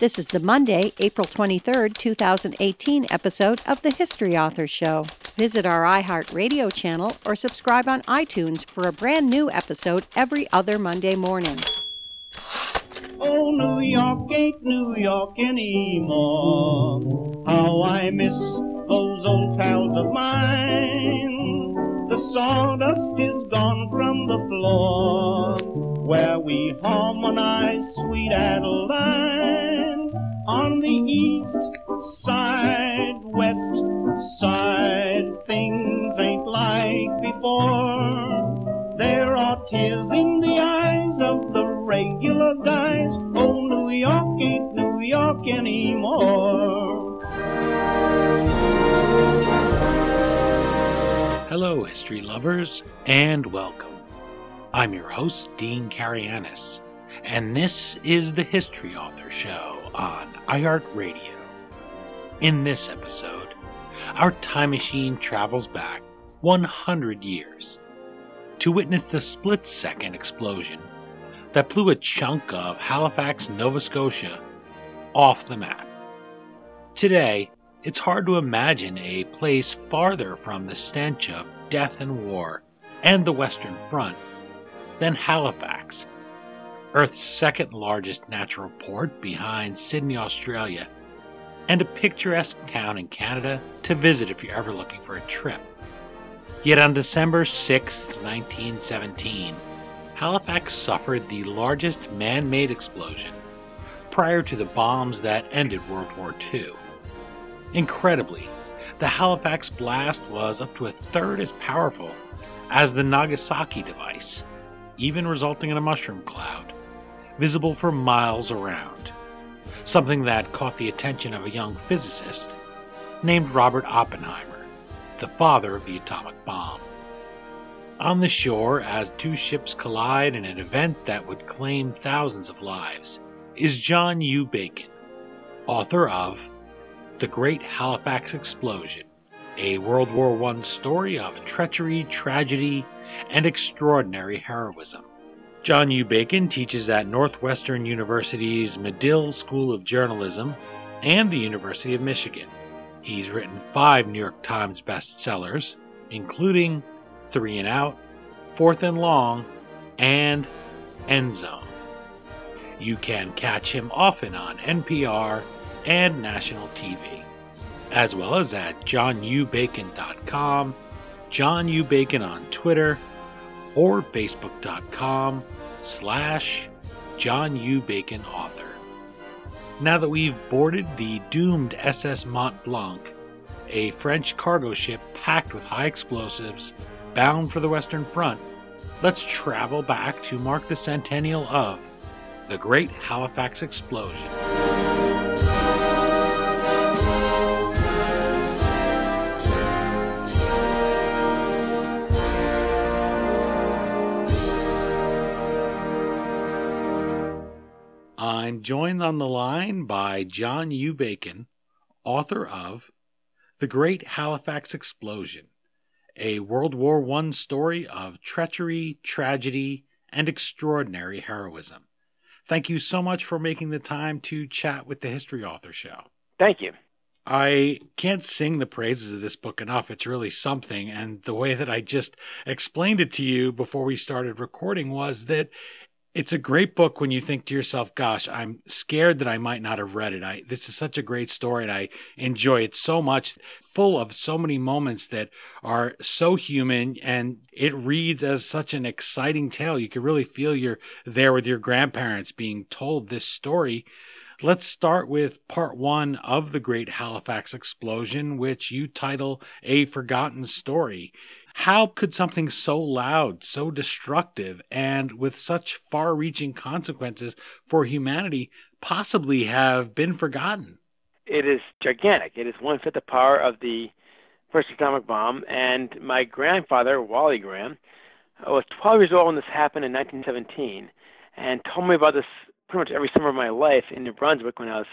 This is the Monday, April 23rd, 2018 episode of The History Author Show. Visit our iHeartRadio channel or subscribe on iTunes for a brand new episode every other Monday morning. Oh, New York ain't New York anymore. How I miss those old pals of mine. The sawdust is gone from the floor, where we harmonize, sweet Adeline, on the east side, west side. Things ain't like before. There are tears in the eyes of the regular guys. Oh, New York ain't New York anymore. Hello, history lovers, and welcome. I'm your host, Dean Kariannis, and this is the History Author Show on iHeartRadio. In this episode, our time machine travels back 100 years to witness the split-second explosion that blew a chunk of Halifax, Nova Scotia, off the map. Today, it's hard to imagine a place farther from the stench of death and war and the Western Front than Halifax, Earth's second largest natural port behind Sydney, Australia, and a picturesque town in Canada to visit if you're ever looking for a trip. Yet on December 6, 1917, Halifax suffered the largest man-made explosion prior to the bombs that ended World War II. Incredibly, the Halifax blast was up to a third as powerful as the Nagasaki device, even resulting in a mushroom cloud, visible for miles around, something that caught the attention of a young physicist named Robert Oppenheimer, the father of the atomic bomb. On the shore, as two ships collide in an event that would claim thousands of lives, is John U. Bacon, author of The Great Halifax Explosion, a World War I story of treachery, tragedy, and extraordinary heroism. John U. Bacon teaches at Northwestern University's Medill School of Journalism and the University of Michigan. He's written 5 New York Times bestsellers, including Three and Out, Fourth and Long, and End Zone. You can catch him often on NPR and national TV, as well as at johnubacon.com, John U. Bacon on Twitter, or facebook.com/JohnUBaconAuthor. Now that we've boarded the doomed S.S. Mont Blanc, a French cargo ship packed with high explosives, bound for the Western Front, let's travel back to mark the centennial of the Great Halifax Explosion. I'm joined on the line by John U. Bacon, author of The Great Halifax Explosion, a World War I story of treachery, tragedy, and extraordinary heroism. Thank you so much for making the time to chat with the History Author Show. Thank you. I can't sing the praises of this book enough. It's really something. And the way that I just explained it to you before we started recording was that it's a great book when you think to yourself, gosh, I'm scared that I might not have read it. This is such a great story, and I enjoy it so much, full of so many moments that are so human, and it reads as such an exciting tale. You can really feel you're there with your grandparents being told this story. Let's start with part one of The Great Halifax Explosion, which you title A Forgotten Story. How could something so loud, so destructive, and with such far-reaching consequences for humanity possibly have been forgotten? It is gigantic. It is one-fifth the power of the first atomic bomb. And my grandfather, Wally Graham, was 12 years old when this happened in 1917, and told me about this pretty much every summer of my life in New Brunswick when I was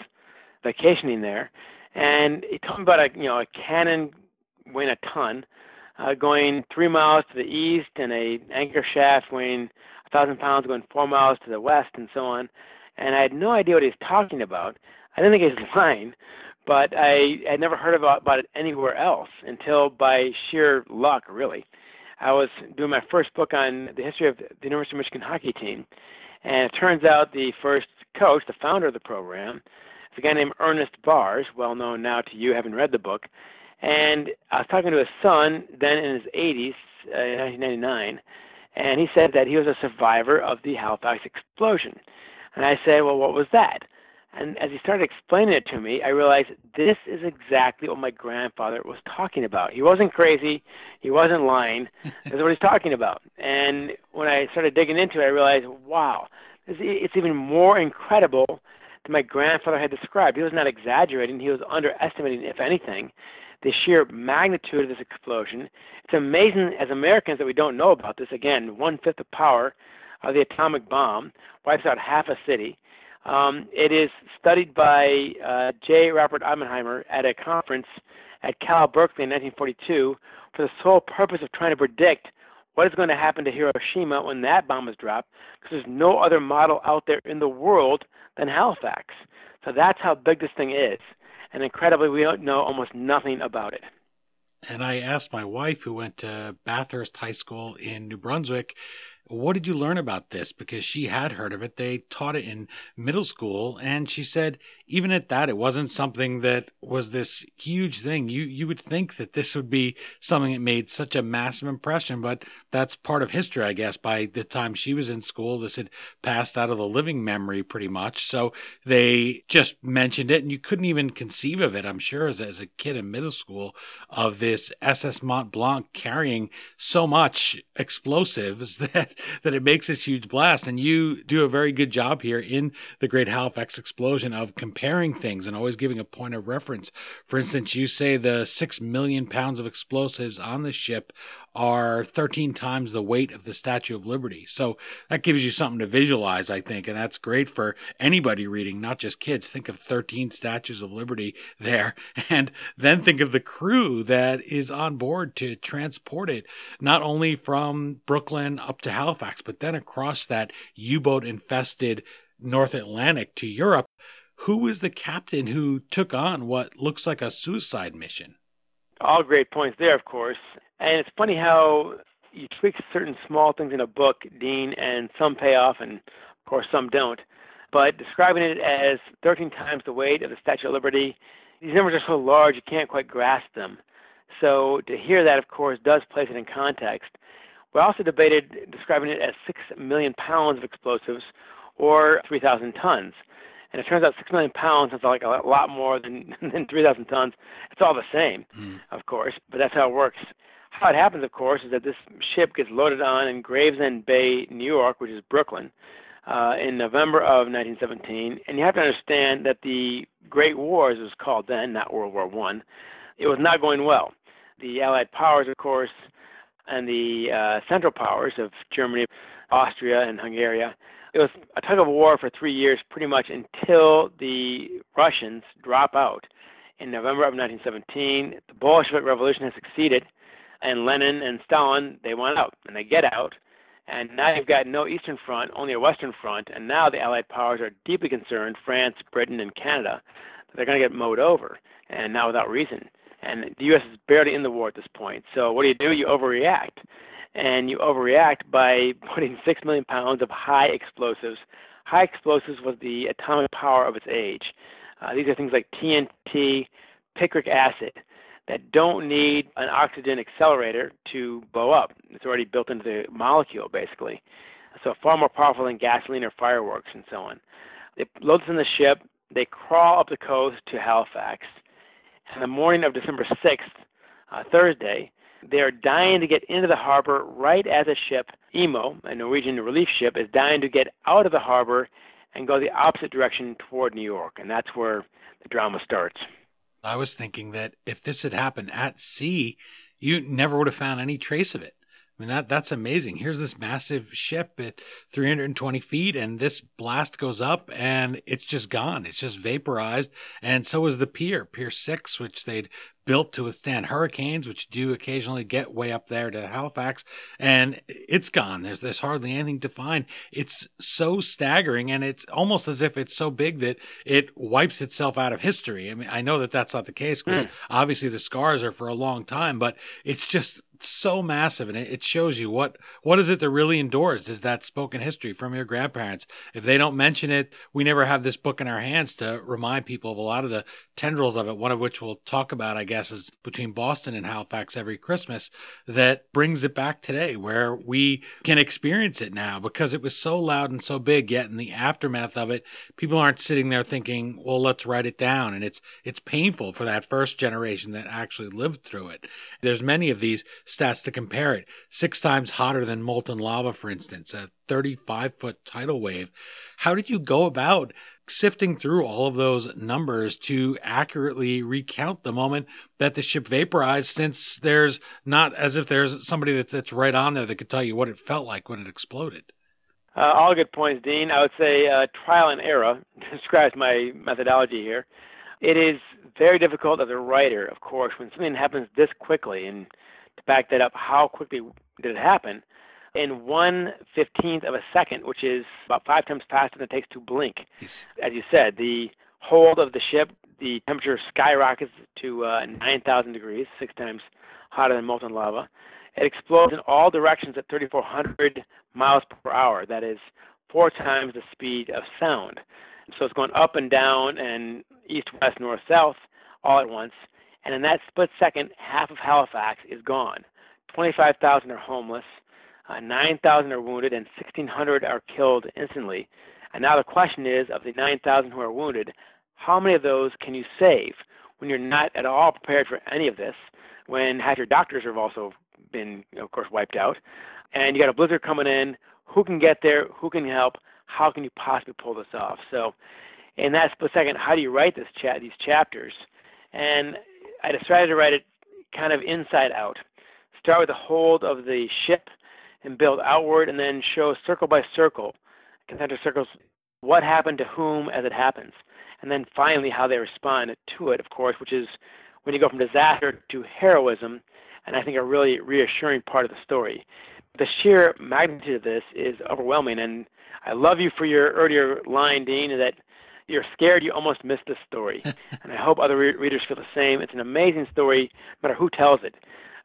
vacationing there. And he told me about a cannon weighing a ton, going 3 miles to the east, and an anchor shaft weighing 1,000 pounds going 4 miles to the west, and so on. and I had no idea what he was talking about. I didn't think he was lying, but I had never heard about it anywhere else until by sheer luck, really. I was doing my first book on the history of the University of Michigan hockey team, and it turns out the first coach, the founder of the program, is a guy named Ernest Bars, well known now to you, having read the book. And I was talking to his son, then in his 80s, 1999, and he said that he was a survivor of the Halifax explosion. And I said, well, what was that? And as he started explaining it to me, I realized this is exactly what my grandfather was talking about. He wasn't crazy. He wasn't lying. This is what he's talking about. And when I started digging into it, I realized, wow, it's even more incredible than my grandfather had described. He was not exaggerating. He was underestimating, if anything, the sheer magnitude of this explosion. It's amazing as Americans that we don't know about this. Again, 1/5 of power of the atomic bomb wipes out half a city. It is studied by J. Robert Oppenheimer at a conference at Cal Berkeley in 1942 for the sole purpose of trying to predict what is going to happen to Hiroshima when that bomb is dropped, because there's no other model out there in the world than Halifax. So that's how big this thing is. And incredibly, we don't know almost nothing about it. And I asked my wife, who went to Bathurst High School in New Brunswick, what did you learn about this? Because she had heard of it. They taught it in middle school. And she said, even at that, it wasn't something that was this huge thing. You would think that this would be something that made such a massive impression, but that's part of history, I guess. By the time she was in school, this had passed out of the living memory pretty much. So they just mentioned it, and you couldn't even conceive of it, I'm sure, as a kid in middle school, of this S.S. Mont Blanc carrying so much explosives that it makes this huge blast. And you do a very good job here in The Great Halifax Explosion of comparing things and always giving a point of reference. For instance, you say the 6 million pounds of explosives on the ship are 13 times the weight of the Statue of Liberty. So that gives you something to visualize, I think, and that's great for anybody reading, not just kids. Think of 13 Statues of Liberty there, and then think of the crew that is on board to transport it, not only from Brooklyn up to Halifax, but then across that U-boat-infested North Atlantic to Europe. Who was the captain who took on what looks like a suicide mission? All great points there, of course. And it's funny how you tweak certain small things in a book, Dean, and some pay off and, of course, some don't. But describing it as 13 times the weight of the Statue of Liberty, these numbers are so large you can't quite grasp them. So to hear that, of course, does place it in context. We also debated describing it as 6 million pounds of explosives or 3,000 tons. And it turns out 6 million pounds is like a lot more than 3,000 tons. It's all the same, of course, but that's how it works. How it happens, of course, is that this ship gets loaded on in Gravesend Bay, New York, which is Brooklyn, in November of 1917. And you have to understand that the Great War, as it was called then, not World War I, it was not going well. The Allied powers, of course, and the Central powers of Germany, Austria, and Hungary. It was a tug of war for 3 years, pretty much, until the Russians drop out in November of 1917. The Bolshevik Revolution has succeeded, and Lenin and Stalin, they want out, and they get out. And now you've got no Eastern Front, only a Western Front, and now the Allied powers are deeply concerned, France, Britain, and Canada, that they're going to get mowed over, and not without reason. And the U.S. is barely in the war at this point. So what do? You overreact. And you overreact by putting 6 million pounds of high explosives. High explosives was the atomic power of its age. These are things like TNT, picric acid, that don't need an oxygen accelerator to blow up. It's already built into the molecule, basically. So far more powerful than gasoline or fireworks and so on. It loads in the ship. They crawl up the coast to Halifax. On the morning of December 6th, Thursday, they are dying to get into the harbor right as a ship, Emo, a Norwegian relief ship, is dying to get out of the harbor and go the opposite direction toward New York. And that's where the drama starts. I was thinking that if this had happened at sea, you never would have found any trace of it. I mean, that's amazing. Here's this massive ship at 320 feet, and this blast goes up, and it's just gone. It's just vaporized. And so is the pier, Pier 6, which they'd built to withstand hurricanes, which do occasionally get way up there to Halifax, and it's gone. There's hardly anything to find. It's so staggering, and it's almost as if it's so big that it wipes itself out of history. I mean, I know that that's not the case because obviously the scars are for a long time, but it's just so massive, and it shows you what is it that really endures is that spoken history from your grandparents. If they don't mention it, we never have this book in our hands to remind people of a lot of the tendrils of it, one of which we'll talk about, I guess, is between Boston and Halifax every Christmas, that brings it back today where we can experience it now because it was so loud and so big, yet in the aftermath of it, people aren't sitting there thinking, well, let's write it down. And it's painful for that first generation that actually lived through it. There's many of these stats to compare it. 6 times hotter than molten lava, for instance, a 35-foot tidal wave. How did you go about sifting through all of those numbers to accurately recount the moment that the ship vaporized, since there's not as if there's somebody that's right on there that could tell you what it felt like when it exploded? All good points, Dean. I would say trial and error describes my methodology here. It is very difficult as a writer, of course, when something happens this quickly, and to back that up, how quickly did it happen? In 1/15th of a second, which is about 5 times faster than it takes to blink. Yes. As you said, the hold of the ship, the temperature skyrockets to 9,000 degrees, 6 times hotter than molten lava. It explodes in all directions at 3,400 miles per hour. That is 4 times the speed of sound. So it's going up and down and east, west, north, south all at once. And in that split second, half of Halifax is gone. 25,000 are homeless, 9,000 are wounded, and 1,600 are killed instantly. And now the question is, of the 9,000 who are wounded, how many of those can you save when you're not at all prepared for any of this, when half your doctors have also been, of course, wiped out, and you got a blizzard coming in? Who can get there? Who can help? How can you possibly pull this off? So in that split second, how do you write this these chapters? And I decided to write it kind of inside out. Start with the hold of the ship and build outward, and then show circle by circle, concentric circles, what happened to whom as it happens. And then finally, how they respond to it, of course, which is when you go from disaster to heroism, and I think a really reassuring part of the story. The sheer magnitude of this is overwhelming, and I love you for your earlier line, Dean, that you're scared you almost missed this story. And I hope other readers feel the same. It's an amazing story, no matter who tells it.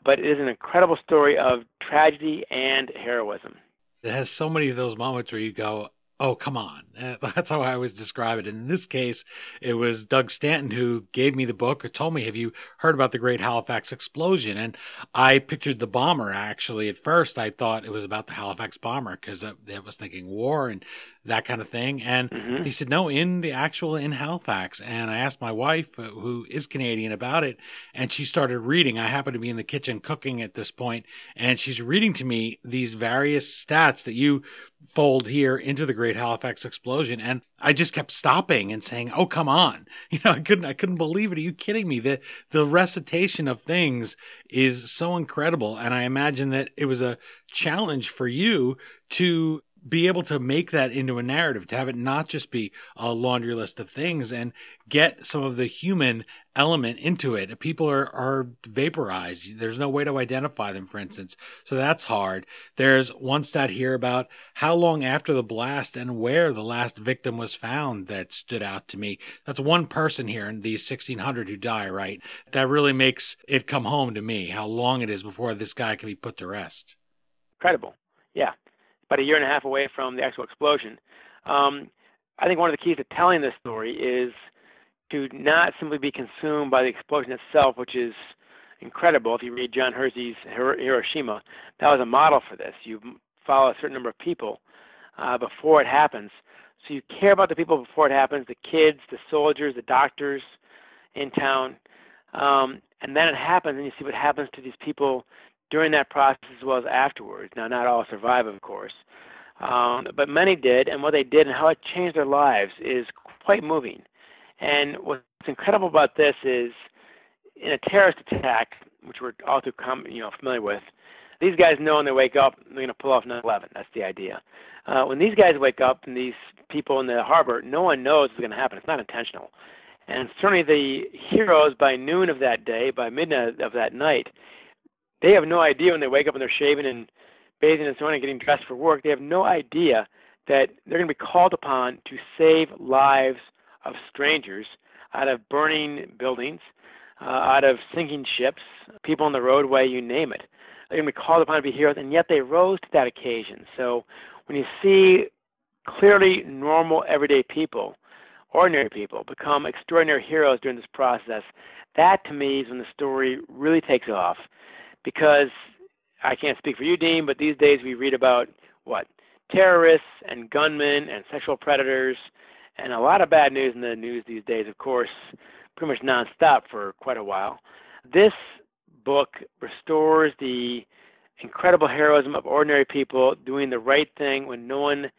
But it is an incredible story of tragedy and heroism. It has so many of those moments where you go, oh, come on. That's how I always describe it. In this case, it was Doug Stanton who gave me the book or told me, have you heard about the Great Halifax Explosion? And I pictured the bomber, actually. At first, I thought it was about the Halifax bomber because I was thinking war and that kind of thing. And he said, no, in Halifax. And I asked my wife, who is Canadian, about it. And she started reading. I happened to be in the kitchen cooking at this point. And she's reading to me these various stats that you fold here into the Great Halifax Explosion, and I just kept stopping and saying, "Oh, come on!" You know, I couldn't believe it. Are you kidding me? The recitation of things is so incredible, and I imagine that it was a challenge for you to be able to make that into a narrative, to have it not just be a laundry list of things, and get some of the human element into it. People are vaporized. There's no way to identify them, for instance. So that's hard. There's one stat here about how long after the blast and where the last victim was found that stood out to me. That's one person here in these 1,600 who die, right? That really makes it come home to me, how long it is before this guy can be put to rest. Incredible. Yeah. About a year and a half away from the actual explosion. I think one of the keys to telling this story is to not simply be consumed by the explosion itself, which is incredible. If you read John Hersey's Hiroshima, that was a model for this. You follow a certain number of people before it happens. So you care about the people before it happens, the kids, the soldiers, the doctors in town. And then it happens, and you see what happens to these people during that process as well as afterwards. Now, not all survive, of course, but many did, and what they did and how it changed their lives is quite moving. And what's incredible about this is, in a terrorist attack, which we're all too familiar with, these guys know when they wake up, they're going to pull off 9/11. That's the idea. When these guys wake up and these people in the harbor, no one knows what's going to happen. It's not intentional. And certainly the heroes, by noon of that day, by midnight of that night, they have no idea when they wake up and they're shaving and bathing and so on and getting dressed for work. They have no idea that they're going to be called upon to save lives of strangers out of burning buildings, out of sinking ships, people on the roadway, you name it. They're going to be called upon to be heroes, and yet they rose to that occasion. So when you see clearly normal, everyday people, ordinary people, become extraordinary heroes during this process, that to me is when the story really takes off. Because I can't speak for you, Dean, but these days we read about what? Terrorists and gunmen and sexual predators and a lot of bad news in the news these days, of course, pretty much nonstop for quite a while. This book restores the incredible heroism of ordinary people doing the right thing when no one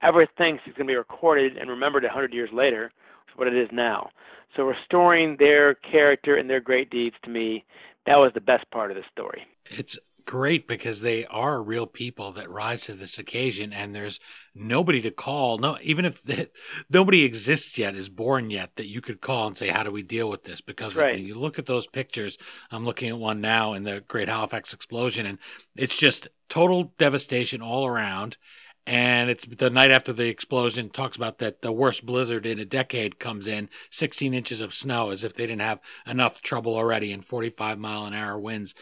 ever thinks it's going to be recorded and remembered 100 years later, which is what it is now. So restoring their character and their great deeds, to me, that was the best part of the story. It's great because they are real people that rise to this occasion, and there's nobody to call. No, even if nobody exists yet, is born yet, that you could call and say, how do we deal with this? Because right. You look at those pictures. I'm looking at one now in the Great Halifax Explosion, and it's just total devastation all around. And it's the night after the explosion, talks about that the worst blizzard in a decade comes in, 16 inches of snow, as if they didn't have enough trouble already, and 45-mile-an-hour winds.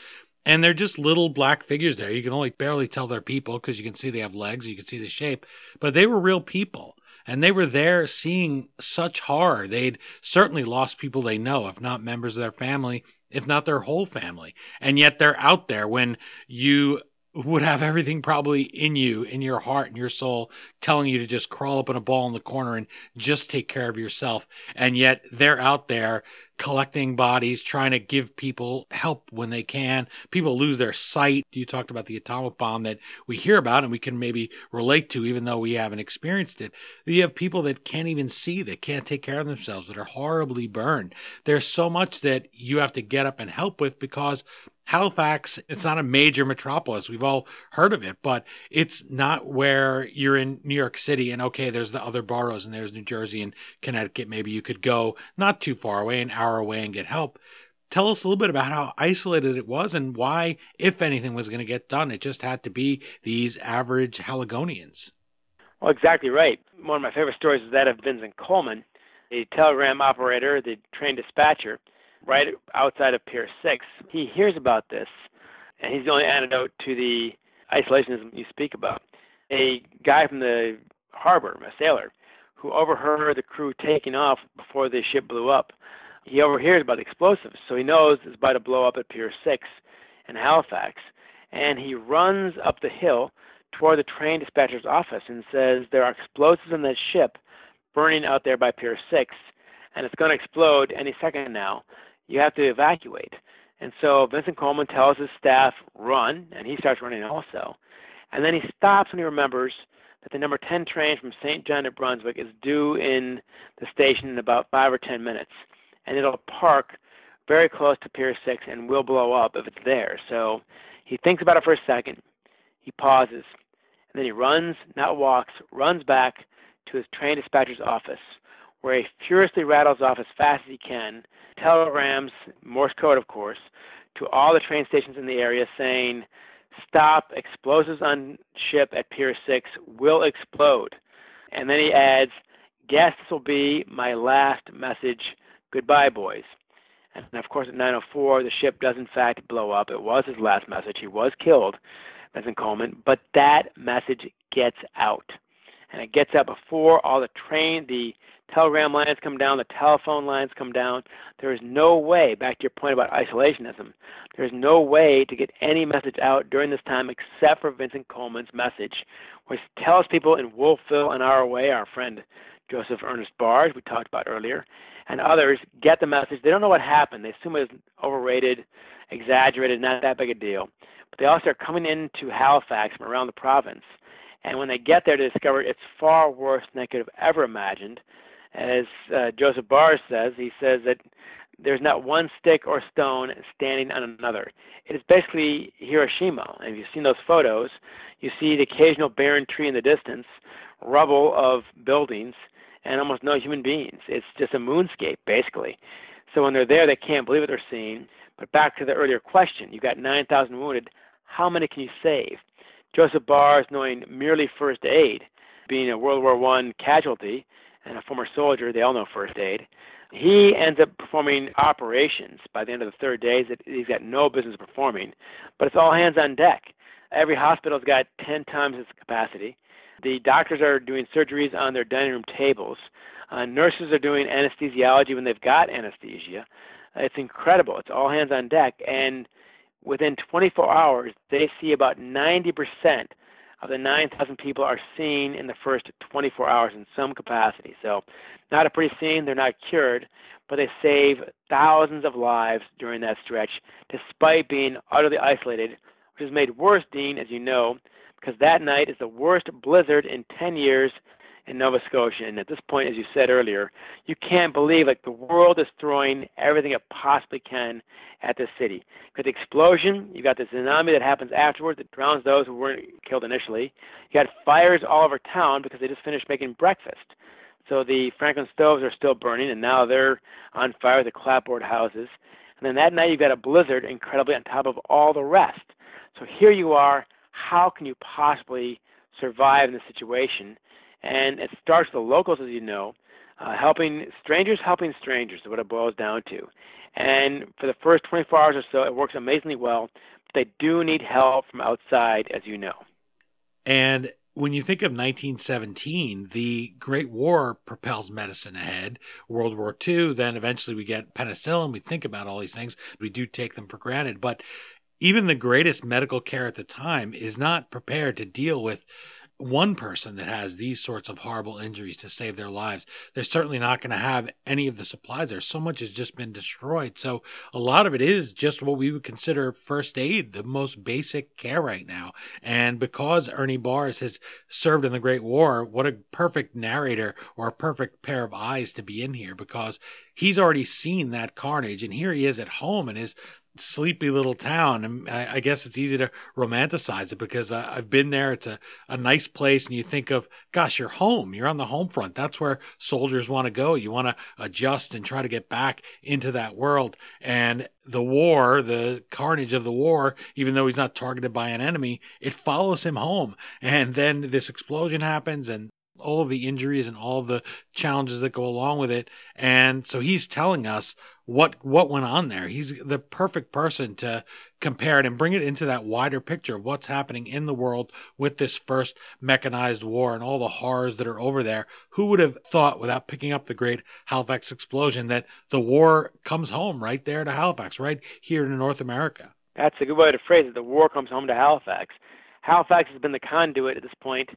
And they're just little black figures there. You can only barely tell they're people because you can see they have legs, you can see the shape, but they were real people. And they were there seeing such horror. They'd certainly lost people they know, if not members of their family, if not their whole family. And yet they're out there when you would have everything probably in you, in your heart and your soul, telling you to just crawl up in a ball in the corner and just take care of yourself. And yet they're out there collecting bodies, trying to give people help when they can. People lose their sight. You talked about the atomic bomb that we hear about and we can maybe relate to, even though we haven't experienced it. You have people that can't even see, that can't take care of themselves, that are horribly burned. There's so much that you have to get up and help with, because Halifax, it's not a major metropolis. We've all heard of it, but it's not where you're in New York City and, okay, there's the other boroughs and there's New Jersey and Connecticut. Maybe you could go not too far away, an hour away, and get help. Tell us a little bit about how isolated it was and why, if anything, was going to get done. It just had to be these average Haligonians. Well, exactly right. One of my favorite stories is that of Vincent Coleman, the telegram operator, the train dispatcher, right outside of Pier 6. He hears about this, and he's the only antidote to the isolationism you speak about. A guy from the harbor, a sailor, who overheard the crew taking off before the ship blew up. He overhears about the explosives, so he knows it's about to blow up at Pier 6 in Halifax. And he runs up the hill toward the train dispatcher's office and says, there are explosives in that ship burning out there by Pier 6, and it's going to explode any second now. You have to evacuate. And so Vincent Coleman tells his staff, run, and he starts running also. And then he stops when he remembers that the number 10 train from St. John, New Brunswick is due in the station in about 5 or 10 minutes. And it'll park very close to Pier 6 and will blow up if it's there. So he thinks about it for a second. He pauses. And then he runs, not walks, runs back to his train dispatcher's office, where he furiously rattles off as fast as he can telegrams, Morse code, of course, to all the train stations in the area saying, stop, explosives on ship at Pier 6 will explode. And then he adds, guess this will be my last message. Goodbye, boys. And, of course, at 9:04, the ship does, in fact, blow up. It was his last message. He was killed, Vincent Coleman. But that message gets out. And it gets out before all the telegram lines come down, the telephone lines come down. There is no way, back to your point about isolationism, there is no way to get any message out during this time except for Vincent Coleman's message, which tells people in Wolfville an hour away, our friend Joseph Ernest Barge, we talked about earlier, and others get the message. They don't know what happened. They assume it was overrated, exaggerated, not that big a deal. But they also are coming into Halifax from around the province. And when they get there, they discover it's far worse than they could have ever imagined. As Joseph Barr says, he says that there's not one stick or stone standing on another. It is basically Hiroshima. And if you've seen those photos, you see the occasional barren tree in the distance, rubble of buildings, and almost no human beings. It's just a moonscape, basically. So when they're there, they can't believe what they're seeing. But back to the earlier question, you got 9,000 wounded. How many can you save? Joseph Barr is knowing merely first aid. Being a World War I casualty and a former soldier, they all know first aid. He ends up performing operations by the end of the 3rd day that he's got no business performing, but it's all hands on deck. Every hospital's got 10 times its capacity. The doctors are doing surgeries on their dining room tables. Nurses are doing anesthesiology when they've got anesthesia. It's incredible. It's all hands on deck. And within 24 hours, they see about 90% of the 9,000 people are seen in the first 24 hours in some capacity. So not a pretty scene. They're not cured, but they save thousands of lives during that stretch, despite being utterly isolated, which is made worse, Dean, as you know, because that night is the worst blizzard in 10 years in Nova Scotia. And at this point, as you said earlier, you can't believe, like, the world is throwing everything it possibly can at this city. Because the explosion, you got the tsunami that happens afterwards that drowns those who weren't killed initially. You got fires all over town because they just finished making breakfast. So the Franklin stoves are still burning, and now they're on fire with the clapboard houses. And then that night, you've got a blizzard incredibly on top of all the rest. So here you are. How can you possibly survive in this situation? And it starts with the locals, as you know, helping strangers is what it boils down to. And for the first 24 hours or so, it works amazingly well. But they do need help from outside, as you know. And when you think of 1917, the Great War propels medicine ahead. World War II, then eventually we get penicillin. We think about all these things. We do take them for granted. But even the greatest medical care at the time is not prepared to deal with one person that has these sorts of horrible injuries to save their lives. They're certainly not going to have any of the supplies there. So much has just been destroyed. So a lot of it is just what we would consider first aid, the most basic care right now. And because Ernie Bars has served in the Great War, what a perfect narrator or a perfect pair of eyes to be in here, because he's already seen that carnage. And here he is at home in his sleepy little town. And I guess it's easy to romanticize it because I've been there. It's a nice place. And you think of, gosh, you're home. You're on the home front. That's where soldiers want to go. You want to adjust and try to get back into that world. And the war, the carnage of the war, even though he's not targeted by an enemy, it follows him home. And then this explosion happens and all of the injuries and all of the challenges that go along with it. And so he's telling us what went on there. He's the perfect person to compare it and bring it into that wider picture of what's happening in the world with this first mechanized war and all the horrors that are over there. Who would have thought, without picking up the Great Halifax Explosion, that the war comes home right there to Halifax, right here in North America? That's a good way to phrase it. The war comes home to Halifax. Halifax has been the conduit at this point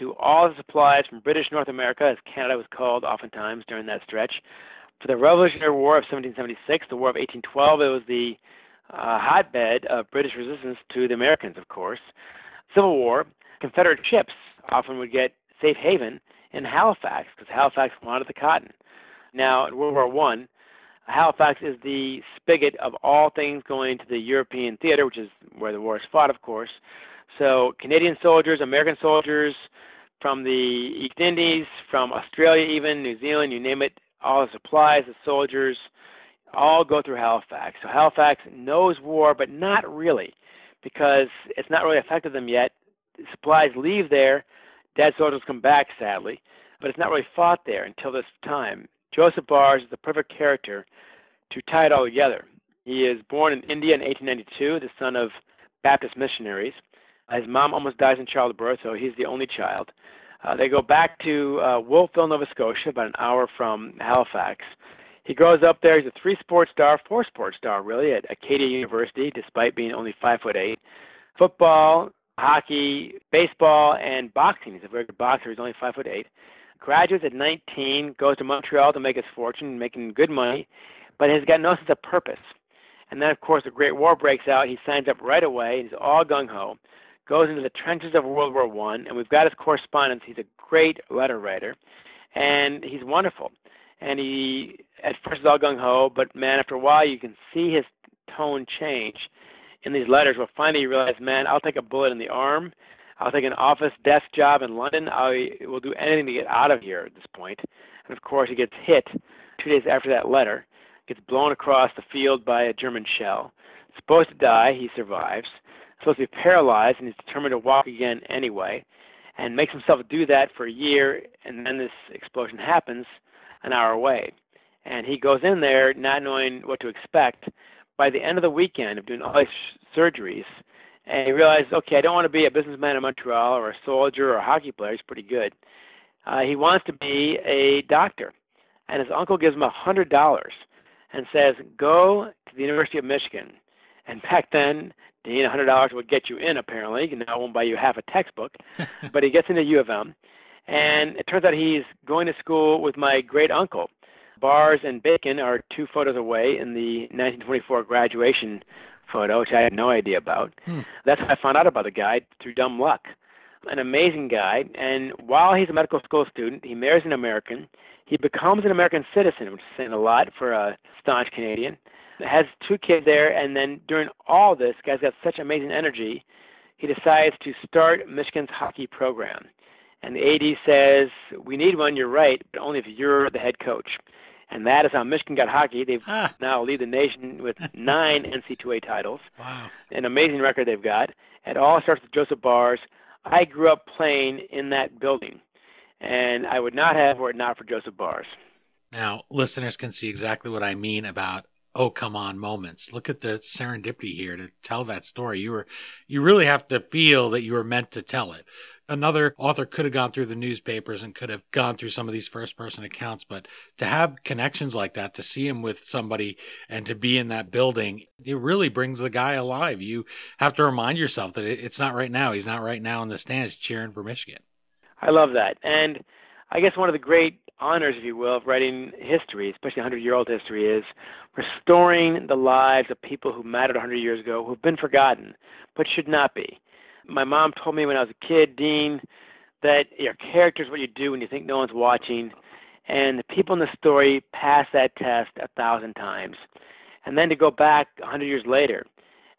to all the supplies from British North America, as Canada was called oftentimes during that stretch. For the Revolutionary War of 1776, the War of 1812, it was the hotbed of British resistance to the Americans, of course. Civil War, Confederate ships often would get safe haven in Halifax because Halifax wanted the cotton. Now, in World War I, Halifax is the spigot of all things going to the European theater, which is where the war is fought, of course. So Canadian soldiers, American soldiers from the East Indies, from Australia even, New Zealand, you name it, all the supplies, the soldiers, all go through Halifax. So Halifax knows war, but not really, because it's not really affected them yet. The supplies leave there. Dead soldiers come back, sadly, but it's not really fought there until this time. Joseph Barrs is the perfect character to tie it all together. He is born in India in 1892, the son of Baptist missionaries. His mom almost dies in childbirth, so he's the only child. They go back to Wolfville, Nova Scotia, about an hour from Halifax. He grows up there. He's a four-sport star, really, at Acadia University, despite being only 5'8". Football, hockey, baseball, and boxing. He's a very good boxer. He's only 5'8". Graduates at 19, goes to Montreal to make his fortune, making good money, but he's got no sense of purpose. And then, of course, the Great War breaks out. He signs up right away. He's all gung-ho. Goes into the trenches of World War I, and we've got his correspondence. He's a great letter writer, and he's wonderful. And he, at first, is all gung-ho, but man, after a while, you can see his tone change in these letters. Well, finally, you realize, man, I'll take a bullet in the arm. I'll take an office desk job in London. I will do anything to get out of here at this point. And, of course, he gets hit 2 days after that letter, gets blown across the field by a German shell. Supposed to die, he survives. Supposed to be paralyzed, and he's determined to walk again anyway, and makes himself do that for a year, and then this explosion happens an hour away. And he goes in there not knowing what to expect. By the end of the weekend of doing all these surgeries, and he realized, okay, I don't want to be a businessman in Montreal or a soldier or a hockey player. He's pretty good. He wants to be a doctor. And his uncle gives him $100 and says, go to the University of Michigan. And back then, Dean, $100 would get you in, apparently. You know, I won't buy you half a textbook. But he gets into U of M. And it turns out he's going to school with my great uncle. Bars and Bacon are 2 photos away in the 1924 graduation photo, which I had no idea about. That's how I found out about the guy, through dumb luck. An amazing guy. And while he's a medical school student, he marries an American. He becomes an American citizen, which is saying a lot for a staunch Canadian. Has 2 kids there, and then during all this, guy's got such amazing energy, he decides to start Michigan's hockey program. And the AD says, we need one, you're right, but only if you're the head coach. And that is how Michigan got hockey. They've now lead the nation with 9 NCAA titles. Wow. An amazing record they've got. It all starts with Joseph Bars. I grew up playing in that building, and I would not have were it not for Joseph Bars. Now, listeners can see exactly what I mean about oh, come on moments. Look at the serendipity here to tell that story. You really have to feel that you were meant to tell it. Another author could have gone through the newspapers and could have gone through some of these first-person accounts, but to have connections like that, to see him with somebody and to be in that building, it really brings the guy alive. You have to remind yourself that it's not right now. He's not right now in the stands cheering for Michigan. I love that. And I guess one of the great honors, if you will, of writing history, especially 100-year-old history, is restoring the lives of people who mattered 100 years ago, who've been forgotten, but should not be. My mom told me when I was a kid, Dean, that your character is what you do when you think no one's watching, and the people in the story pass that test 1,000 times. And then to go back 100 years later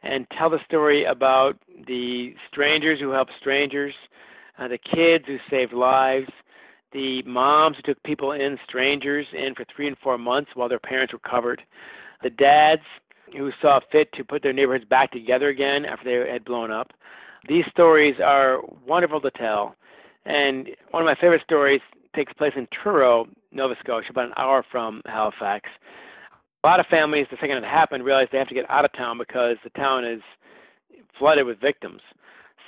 and tell the story about the strangers who helped strangers, the kids who saved lives, the moms who took people in, strangers, in for 3 and 4 months while their parents were covered, the dads who saw fit to put their neighborhoods back together again after they had blown up. These stories are wonderful to tell, and one of my favorite stories takes place in Truro, Nova Scotia, about an hour from Halifax. A lot of families, the second it happened, realized they have to get out of town because the town is flooded with victims.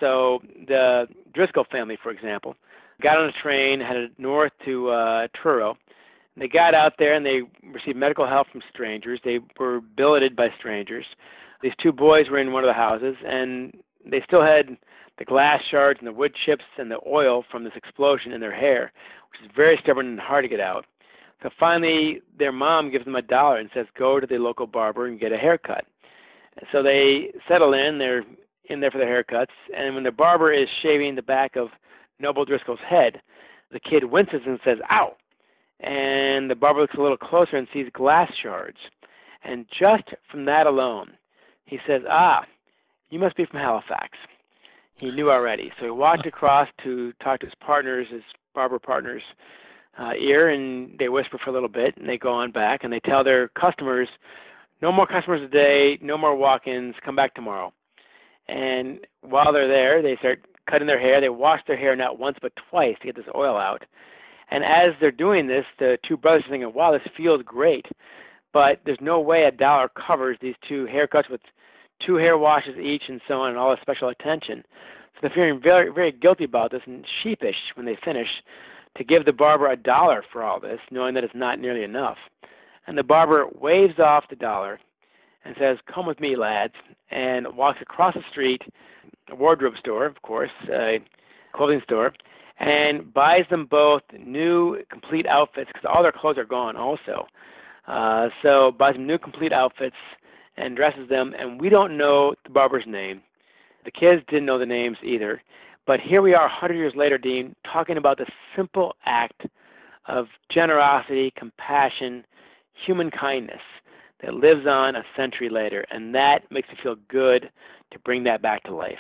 So the Driscoll family, for example, got on a train, headed north to Truro. They got out there, and they received medical help from strangers. They were billeted by strangers. These 2 boys were in one of the houses, and they still had the glass shards and the wood chips and the oil from this explosion in their hair, which is very stubborn and hard to get out. So finally, their mom gives them $1 and says, go to the local barber and get a haircut. And so they settle in. They're in there for their haircuts. And when the barber is shaving the back of Noble Driscoll's head, the kid winces and says, ow. And the barber looks a little closer and sees glass shards. And just from that alone, he says, you must be from Halifax. He knew already. So he walked across to talk to his partners, his barber partners, ear, and they whisper for a little bit, and they go on back, and they tell their customers, no more customers today, no more walk-ins, come back tomorrow. And while they're there, they start cutting their hair. They wash their hair not once but twice to get this oil out. And as they're doing this, the 2 brothers are thinking, wow, this feels great, but there's no way $1 covers these 2 haircuts with 2 hair washes each and so on, and all the special attention. So they're feeling very, very guilty about this and sheepish when they finish to give the barber $1 for all this, knowing that it's not nearly enough. And the barber waves off the $1 and says, come with me, lads, and walks across the street, a wardrobe store, of course, a clothing store, and buys them both new complete outfits because all their clothes are gone also. So buys them new complete outfits and dresses them, and we don't know the barber's name. The kids didn't know the names either. But here we are 100 years later, Dean, talking about the simple act of generosity, compassion, human kindness that lives on a century later. And that makes me feel good to bring that back to life.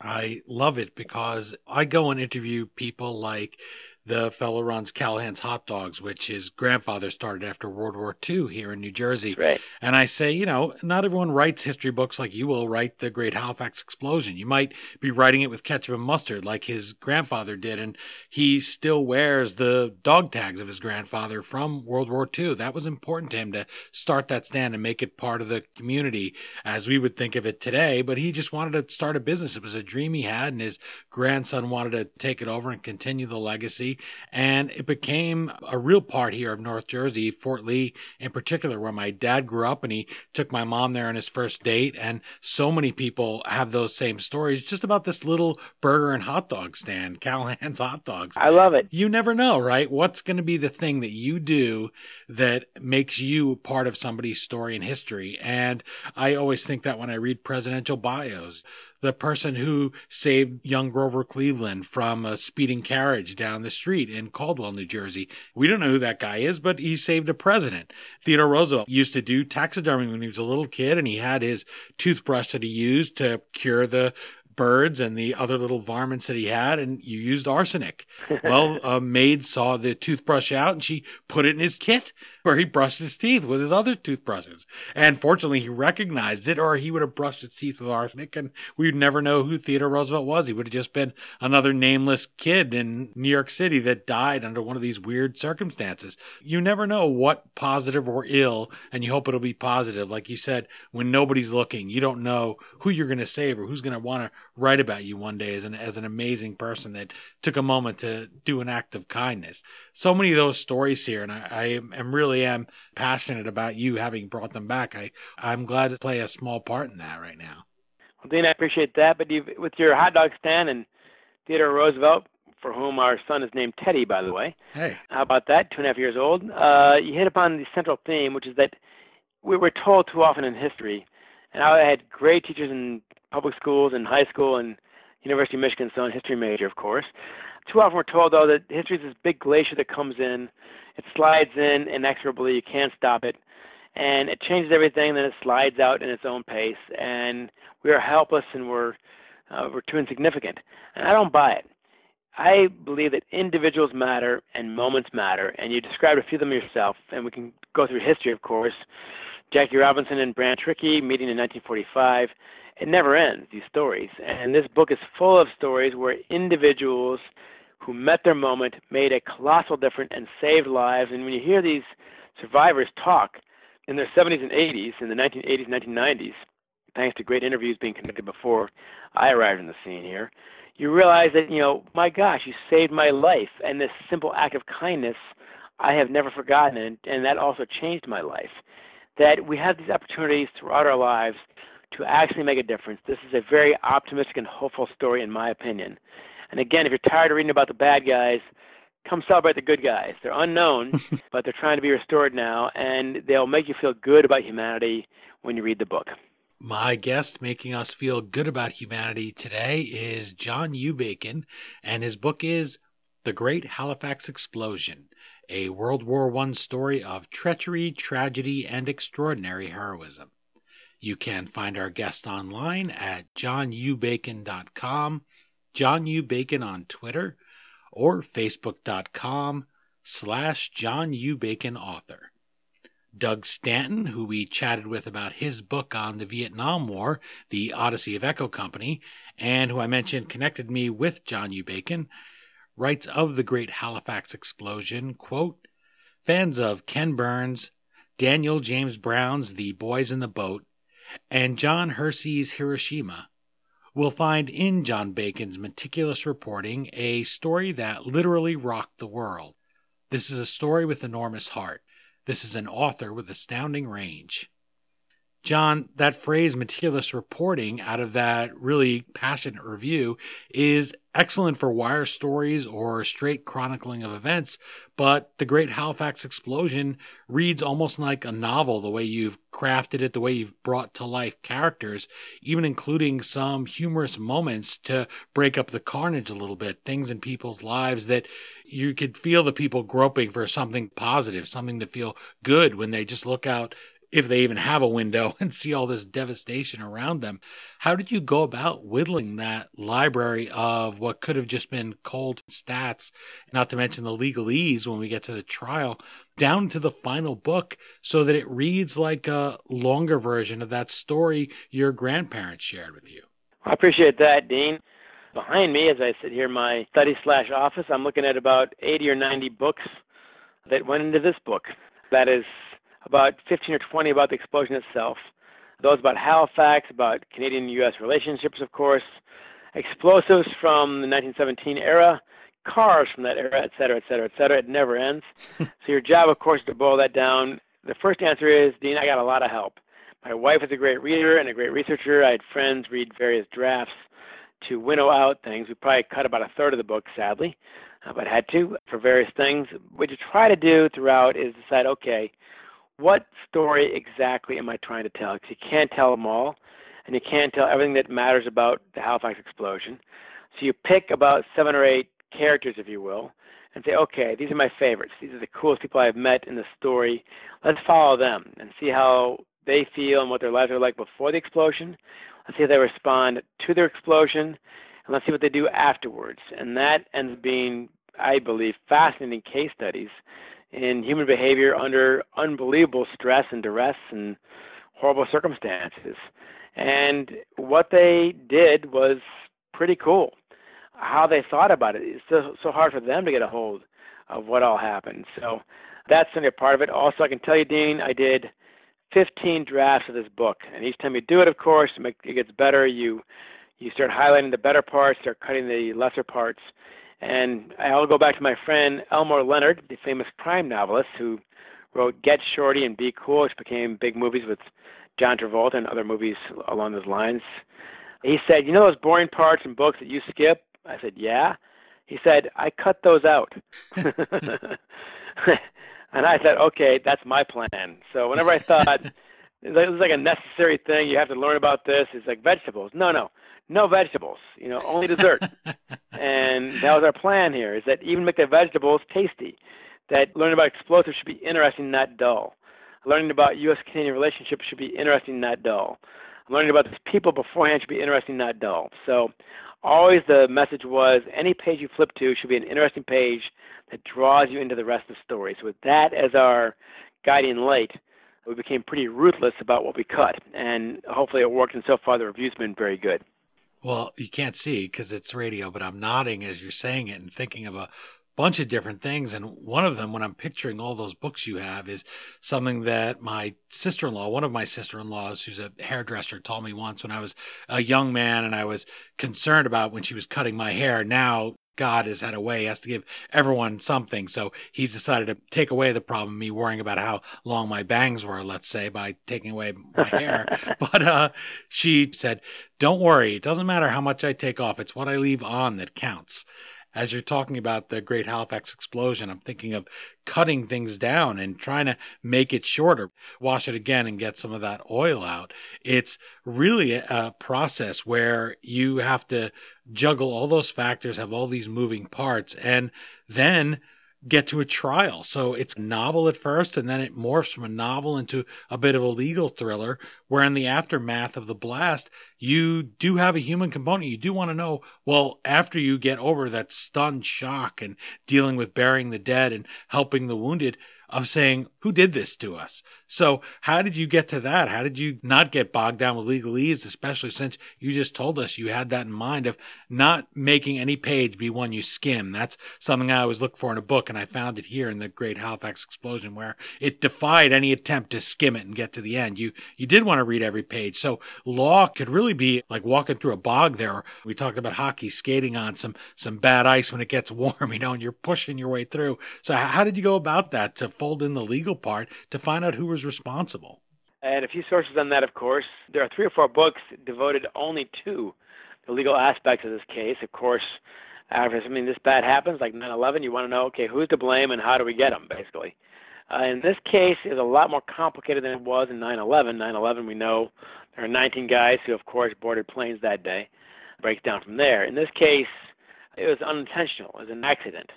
I love it, because I go and interview people like the fellow runs Callahan's Hot Dogs, which his grandfather started after World War II here in New Jersey. Right. And I say, you know, not everyone writes history books like you will write The Great Halifax Explosion. You might be writing it with ketchup and mustard like his grandfather did, and he still wears the dog tags of his grandfather from World War II. That was important to him to start that stand and make it part of the community as we would think of it today, but he just wanted to start a business. It was a dream he had, and his grandson wanted to take it over and continue the legacy. And it became a real part here of North Jersey, Fort Lee in particular, where my dad grew up, and he took my mom there on his first date. And so many people have those same stories just about this little burger and hot dog stand, Callahan's Hot Dogs. I love it. You never know, right? What's going to be the thing that you do that makes you part of somebody's story and history? And I always think that when I read presidential bios, the person who saved young Grover Cleveland from a speeding carriage down the street in Caldwell, New Jersey. We don't know who that guy is, but he saved a president. Theodore Roosevelt used to do taxidermy when he was a little kid, and he had his toothbrush that he used to cure the birds and the other little varmints that he had, and you used arsenic. Well, a maid saw the toothbrush out, and she put it in his kit where he brushed his teeth with his other toothbrushes. And fortunately, he recognized it, or he would have brushed his teeth with arsenic, and we'd never know who Theodore Roosevelt was. He would have just been another nameless kid in New York City that died under one of these weird circumstances. You never know what positive or ill, and you hope it'll be positive. Like you said, when nobody's looking, you don't know who you're going to save or who's going to want to write about you one day as an amazing person that took a moment to do an act of kindness. So many of those stories here, and I am really passionate about you having brought them back. I'm glad to play a small part in that right now. Well, Dean, I appreciate that, but with your hot dog stand and Theodore Roosevelt, for whom our son is named Teddy, by the way. Hey. How about that? 2.5 years old. You hit upon the central theme, which is that we were told too often in history, and I had great teachers in public schools and high school and University of Michigan, so I'm a history major, of course. Too often we're told, though, that history is this big glacier that comes in, it slides in inexorably, you can't stop it, and it changes everything, then it slides out in its own pace, and we are helpless and we're too insignificant. And I don't buy it. I believe that individuals matter and moments matter, and you described a few of them yourself, and we can go through history, of course. Jackie Robinson and Branch Rickey meeting in 1945. It never ends, these stories. And this book is full of stories where individuals who met their moment made a colossal difference and saved lives. And when you hear these survivors talk in their 70s and 80s, in the 1980s, 1990s, thanks to great interviews being conducted before I arrived on the scene here, you realize that, you know, my gosh, you saved my life. And this simple act of kindness I have never forgotten, and that also changed my life. That we have these opportunities throughout our lives to actually make a difference. This is a very optimistic and hopeful story, in my opinion. And again, if you're tired of reading about the bad guys, come celebrate the good guys. They're unknown, but they're trying to be restored now, and they'll make you feel good about humanity when you read the book. My guest making us feel good about humanity today is John U. Bacon, and his book is The Great Halifax Explosion, a World War I story of treachery, tragedy, and extraordinary heroism. You can find our guest online at johnubacon.com, John U. Bacon on Twitter, or facebook.com/JohnUBaconAuthor. Doug Stanton, who we chatted with about his book on the Vietnam War, The Odyssey of Echo Company, and who I mentioned connected me with John U. Bacon, writes of the Great Halifax Explosion, quote, "Fans of Ken Burns, Daniel James Brown's The Boys in the Boat, and John Hersey's Hiroshima will find in John Bacon's meticulous reporting a story that literally rocked the world. This is a story with enormous heart. This is an author with astounding range. John, that phrase, meticulous reporting, out of that really passionate review is excellent for wire stories or straight chronicling of events, but The Great Halifax Explosion reads almost like a novel, the way you've crafted it, the way you've brought to life characters, even including some humorous moments to break up the carnage a little bit, things in people's lives that you could feel the people groping for something positive, something to feel good when they just look out, if they even have a window, and see all this devastation around them. How did you go about whittling that library of what could have just been cold stats, not to mention the legalese when we get to the trial, down to the final book so that it reads like a longer version of that story your grandparents shared with you? I appreciate that, Dean. Behind me, as I sit here in my study/office, I'm looking at about 80 or 90 books that went into this book. That is about 15 or 20 about the explosion itself, those about Halifax, about Canadian-U.S. relationships, of course, explosives from the 1917 era, cars from that era, et cetera, et cetera, et cetera. It never ends. So your job, of course, is to boil that down. The first answer is, Dean, I got a lot of help. My wife is a great reader and a great researcher. I had friends read various drafts to winnow out things. We probably cut about a third of the book, sadly, but had to for various things. What you try to do throughout is decide, okay, what story exactly am I trying to tell? Because you can't tell them all, and you can't tell everything that matters about the Halifax explosion. So you pick about 7 or 8 characters, if you will, and say, okay, these are my favorites. These are the coolest people I've met in the story. Let's follow them and see how they feel and what their lives are like before the explosion. Let's see how they respond to their explosion, and let's see what they do afterwards. And that ends up being, I believe, fascinating case studies in human behavior under unbelievable stress and duress and horrible circumstances. And what they did was pretty cool. How they thought about it, it's so hard for them to get a hold of what all happened. So that's certainly a part of it. Also, I can tell you, Dean, I did 15 drafts of this book. And each time you do it, of course, it gets better. You start highlighting the better parts, start cutting the lesser parts. And I'll go back to my friend Elmore Leonard, the famous crime novelist who wrote Get Shorty and Be Cool, which became big movies with John Travolta and other movies along those lines. He said, you know those boring parts in books that you skip? I said, yeah. He said, I cut those out. And I said, okay, that's my plan. So whenever I thought, this is like a necessary thing, you have to learn about this, it's like vegetables. No vegetables, only dessert. And that was our plan here, is that even make the vegetables tasty, that learning about explosives should be interesting, not dull. Learning about U.S.-Canadian relationships should be interesting, not dull. Learning about these people beforehand should be interesting, not dull. So always the message was, any page you flip to should be an interesting page that draws you into the rest of the story. So with that as our guiding light, we became pretty ruthless about what we cut. And hopefully it worked, and so far the review's been very good. Well, you can't see because it's radio, but I'm nodding as you're saying it and thinking of a bunch of different things. And one of them, when I'm picturing all those books you have, is something that my sister-in-law, one of my sister-in-laws, who's a hairdresser, told me once when I was a young man and I was concerned about when she was cutting my hair. Now God has had a way, has to give everyone something. So he's decided to take away the problem of me worrying about how long my bangs were, let's say, by taking away my hair. But she said, don't worry, it doesn't matter how much I take off. It's what I leave on that counts. As you're talking about the Great Halifax Explosion, I'm thinking of cutting things down and trying to make it shorter, wash it again and get some of that oil out. It's really a process where you have to juggle all those factors, have all these moving parts, and then get to a trial. So it's a novel at first, and then it morphs from a novel into a bit of a legal thriller, where in the aftermath of the blast, you do have a human component. You do want to know, well, after you get over that stunned shock and dealing with burying the dead and helping the wounded, of saying, who did this to us? So how did you get to that? How did you not get bogged down with legalese, especially since you just told us you had that in mind of not making any page be one you skim? That's something I always look for in a book, and I found it here in The Great Halifax Explosion, where it defied any attempt to skim it and get to the end. You did want to read every page. So law could really be like walking through a bog there. We talked about hockey, skating on some bad ice when it gets warm, and you're pushing your way through. So how did you go about that to fold in the legal part to find out who was responsible? I had a few sources on that, of course. There are 3 or 4 books devoted only to the legal aspects of this case. Of course, after something this bad happens, like 9/11, you want to know, okay, who's to blame and how do we get them, basically. In this case, it's a lot more complicated than it was in 9/11. 9/11, we know there are 19 guys who, of course, boarded planes that day. It breaks down from there. In this case, it was unintentional. It was an accident.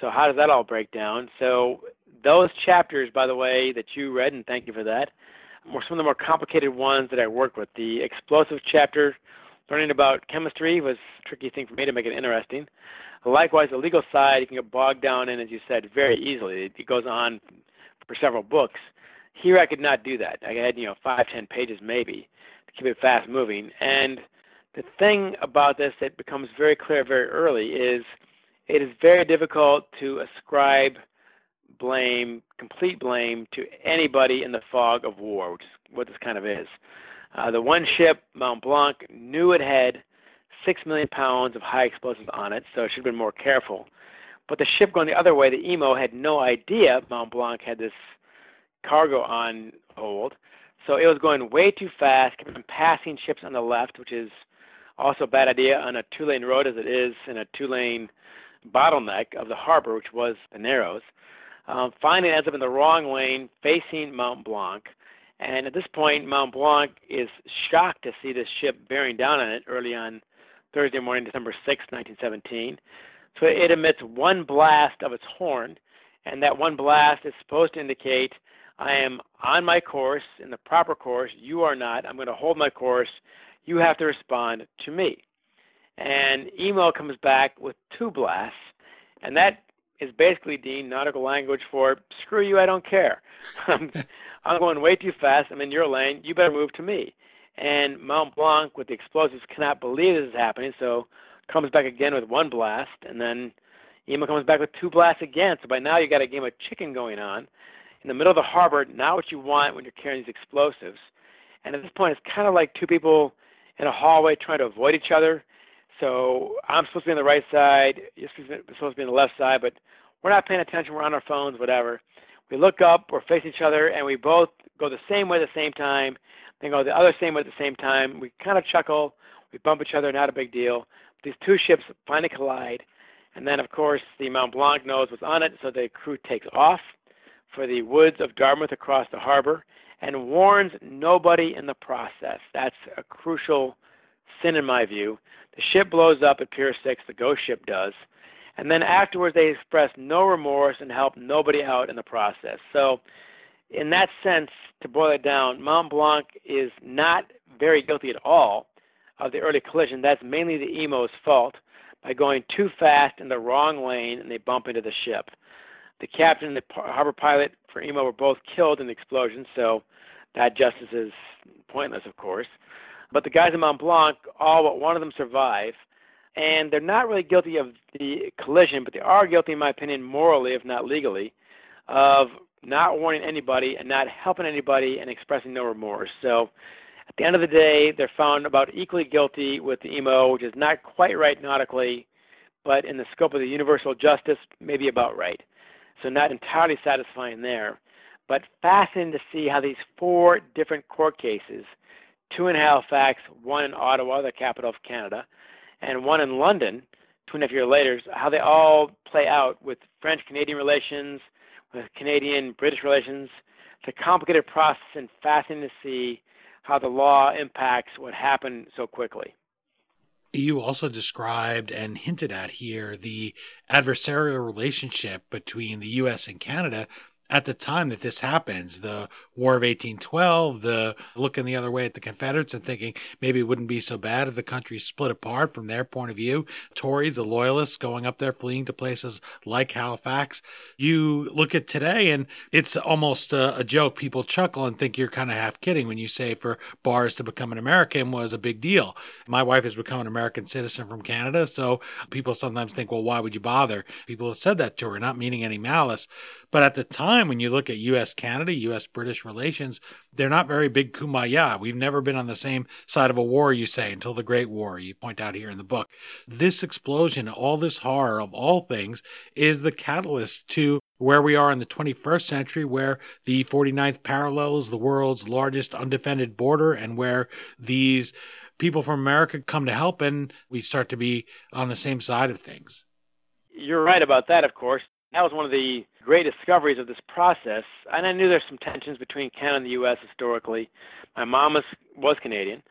So how does that all break down? So those chapters, by the way, that you read, and thank you for that, were some of the more complicated ones that I worked with. The explosive chapter, learning about chemistry, was a tricky thing for me to make it interesting. Likewise, the legal side, you can get bogged down in, as you said, very easily. It goes on for several books. Here I could not do that. I had, 5, 10 pages maybe to keep it fast moving. And the thing about this that becomes very clear very early is it is very difficult to ascribe blame, complete blame, to anybody in the fog of war, which is what this kind of is. The one ship, Mont Blanc, knew it had 6 million pounds of high explosives on it, so it should have been more careful. But the ship going the other way, the Emo, had no idea Mont Blanc had this cargo on hold, so it was going way too fast, kept on passing ships on the left, which is also a bad idea on a 2-lane road as it is in a 2-lane bottleneck of the harbor, which was the Narrows. Finally, it ends up in the wrong lane, facing Mont Blanc. And at this point, Mont Blanc is shocked to see this ship bearing down on it early on Thursday morning, December 6, 1917. So it emits one blast of its horn, and that one blast is supposed to indicate, I am on my course, in the proper course, you are not, I'm going to hold my course, you have to respond to me. And Emo comes back with 2 blasts, and that is basically, Dean, nautical language for, screw you, I don't care. I'm going way too fast, I'm in your lane, you better move to me. And Mont Blanc, with the explosives, cannot believe this is happening, so comes back again with 1 blast, and then Emo comes back with 2 blasts again. So by now you got a game of chicken going on in the middle of the harbor, not what you want when you're carrying these explosives. And at this point, it's kind of like 2 people in a hallway trying to avoid each other. So I'm supposed to be on the right side, you're supposed to be on the left side, but we're not paying attention, we're on our phones, whatever. We look up, we're facing each other, and we both go the same way at the same time, then go the other same way at the same time. We kind of chuckle, we bump each other, not a big deal. These 2 ships finally collide, and then, of course, the Mont Blanc knows what's on it, so the crew takes off for the woods of Dartmouth across the harbor and warns nobody in the process. That's a crucial sin in my view. The ship blows up at Pier 6, the ghost ship does, and then afterwards they express no remorse and help nobody out in the process. So in that sense, to boil it down, Mont Blanc is not very guilty at all of the early collision. That's mainly the Emo's fault by going too fast in the wrong lane, and they bump into the ship. The captain and the harbor pilot for Emo were both killed in the explosion, so that justice is pointless, of course. But the guys in Mont Blanc, all but one of them survive, and they're not really guilty of the collision, but they are guilty, in my opinion, morally, if not legally, of not warning anybody and not helping anybody and expressing no remorse. So at the end of the day, they're found about equally guilty with the Emo, which is not quite right nautically, but in the scope of the universal justice, maybe about right. So not entirely satisfying there, but fascinating to see how these 4 different court cases, 2 in Halifax, 1 in Ottawa, the capital of Canada, and 1 in London, 2.5 years later, how they all play out with French-Canadian relations, with Canadian-British relations. It's a complicated process and fascinating to see how the law impacts what happened so quickly. You also described and hinted at here the adversarial relationship between the U.S. and Canada at the time that this happens, the War of 1812, the looking the other way at the Confederates and thinking maybe it wouldn't be so bad if the country split apart from their point of view. Tories, the Loyalists going up there, fleeing to places like Halifax. You look at today and it's almost a joke. People chuckle and think you're kind of half kidding when you say for bars to become an American was a big deal. My wife has become an American citizen from Canada, so people sometimes think, well, why would you bother? People have said that to her, not meaning any malice. But at the time, when you look at U.S.-Canada, U.S.-British relations, they're not very big kumbaya. We've never been on the same side of a war, you say, until the Great War, you point out here in the book. This explosion, all this horror of all things, is the catalyst to where we are in the 21st century, where the 49th parallel is the world's largest undefended border, and where these people from America come to help, and we start to be on the same side of things. You're right about that, of course. That was one of the great discoveries of this process. And I knew there's some tensions between Canada and the U.S. historically. My mom was Canadian,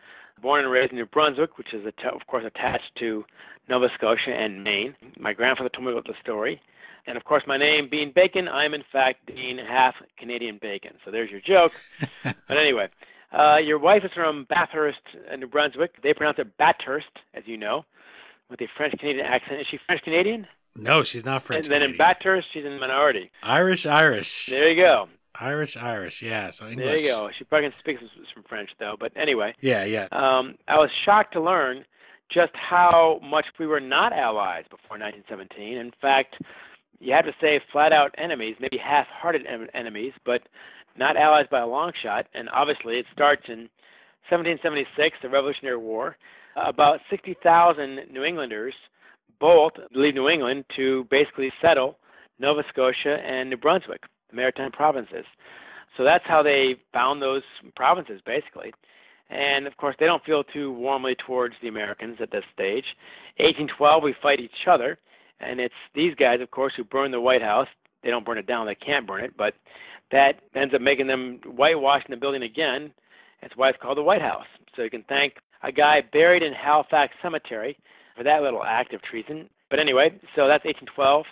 born and raised in New Brunswick, which is, of course, attached to Nova Scotia and Maine. My grandfather told me about the story. And, of course, my name being Bacon, I'm, in fact, Dean half Canadian Bacon. So there's your joke. But anyway, your wife is from Bathurst, New Brunswick. They pronounce it Bathurst, as you know, with a French-Canadian accent. Is she French-Canadian? No, she's not French. And then in Bathurst, she's in the minority. Irish. There you go. Irish, yeah, so English. There you go. She probably can speak some French, though, but anyway. Yeah. I was shocked to learn just how much we were not allies before 1917. In fact, you have to say flat-out enemies, maybe half-hearted enemies, but not allies by a long shot. And obviously, it starts in 1776, the Revolutionary War. About 60,000 New Englanders both leave New England to basically settle Nova Scotia and New Brunswick, the Maritime provinces. So that's how they found those provinces, basically. And, of course, they don't feel too warmly towards the Americans at this stage. 1812, we fight each other, and it's these guys, of course, who burn the White House. They don't burn it down. They can't burn it, but that ends up making them whitewashing the building again. That's why it's called the White House. So you can thank a guy buried in Halifax Cemetery for that little act of treason. But anyway, so that's 1812.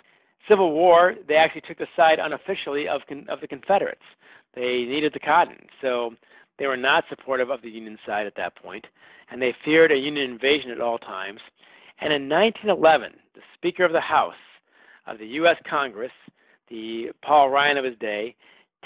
Civil War, they actually took the side unofficially of the Confederates. They needed the cotton, so they were not supportive of the Union side at that point, and they feared a Union invasion at all times. And in 1911, the Speaker of the House of the U.S. Congress, the Paul Ryan of his day,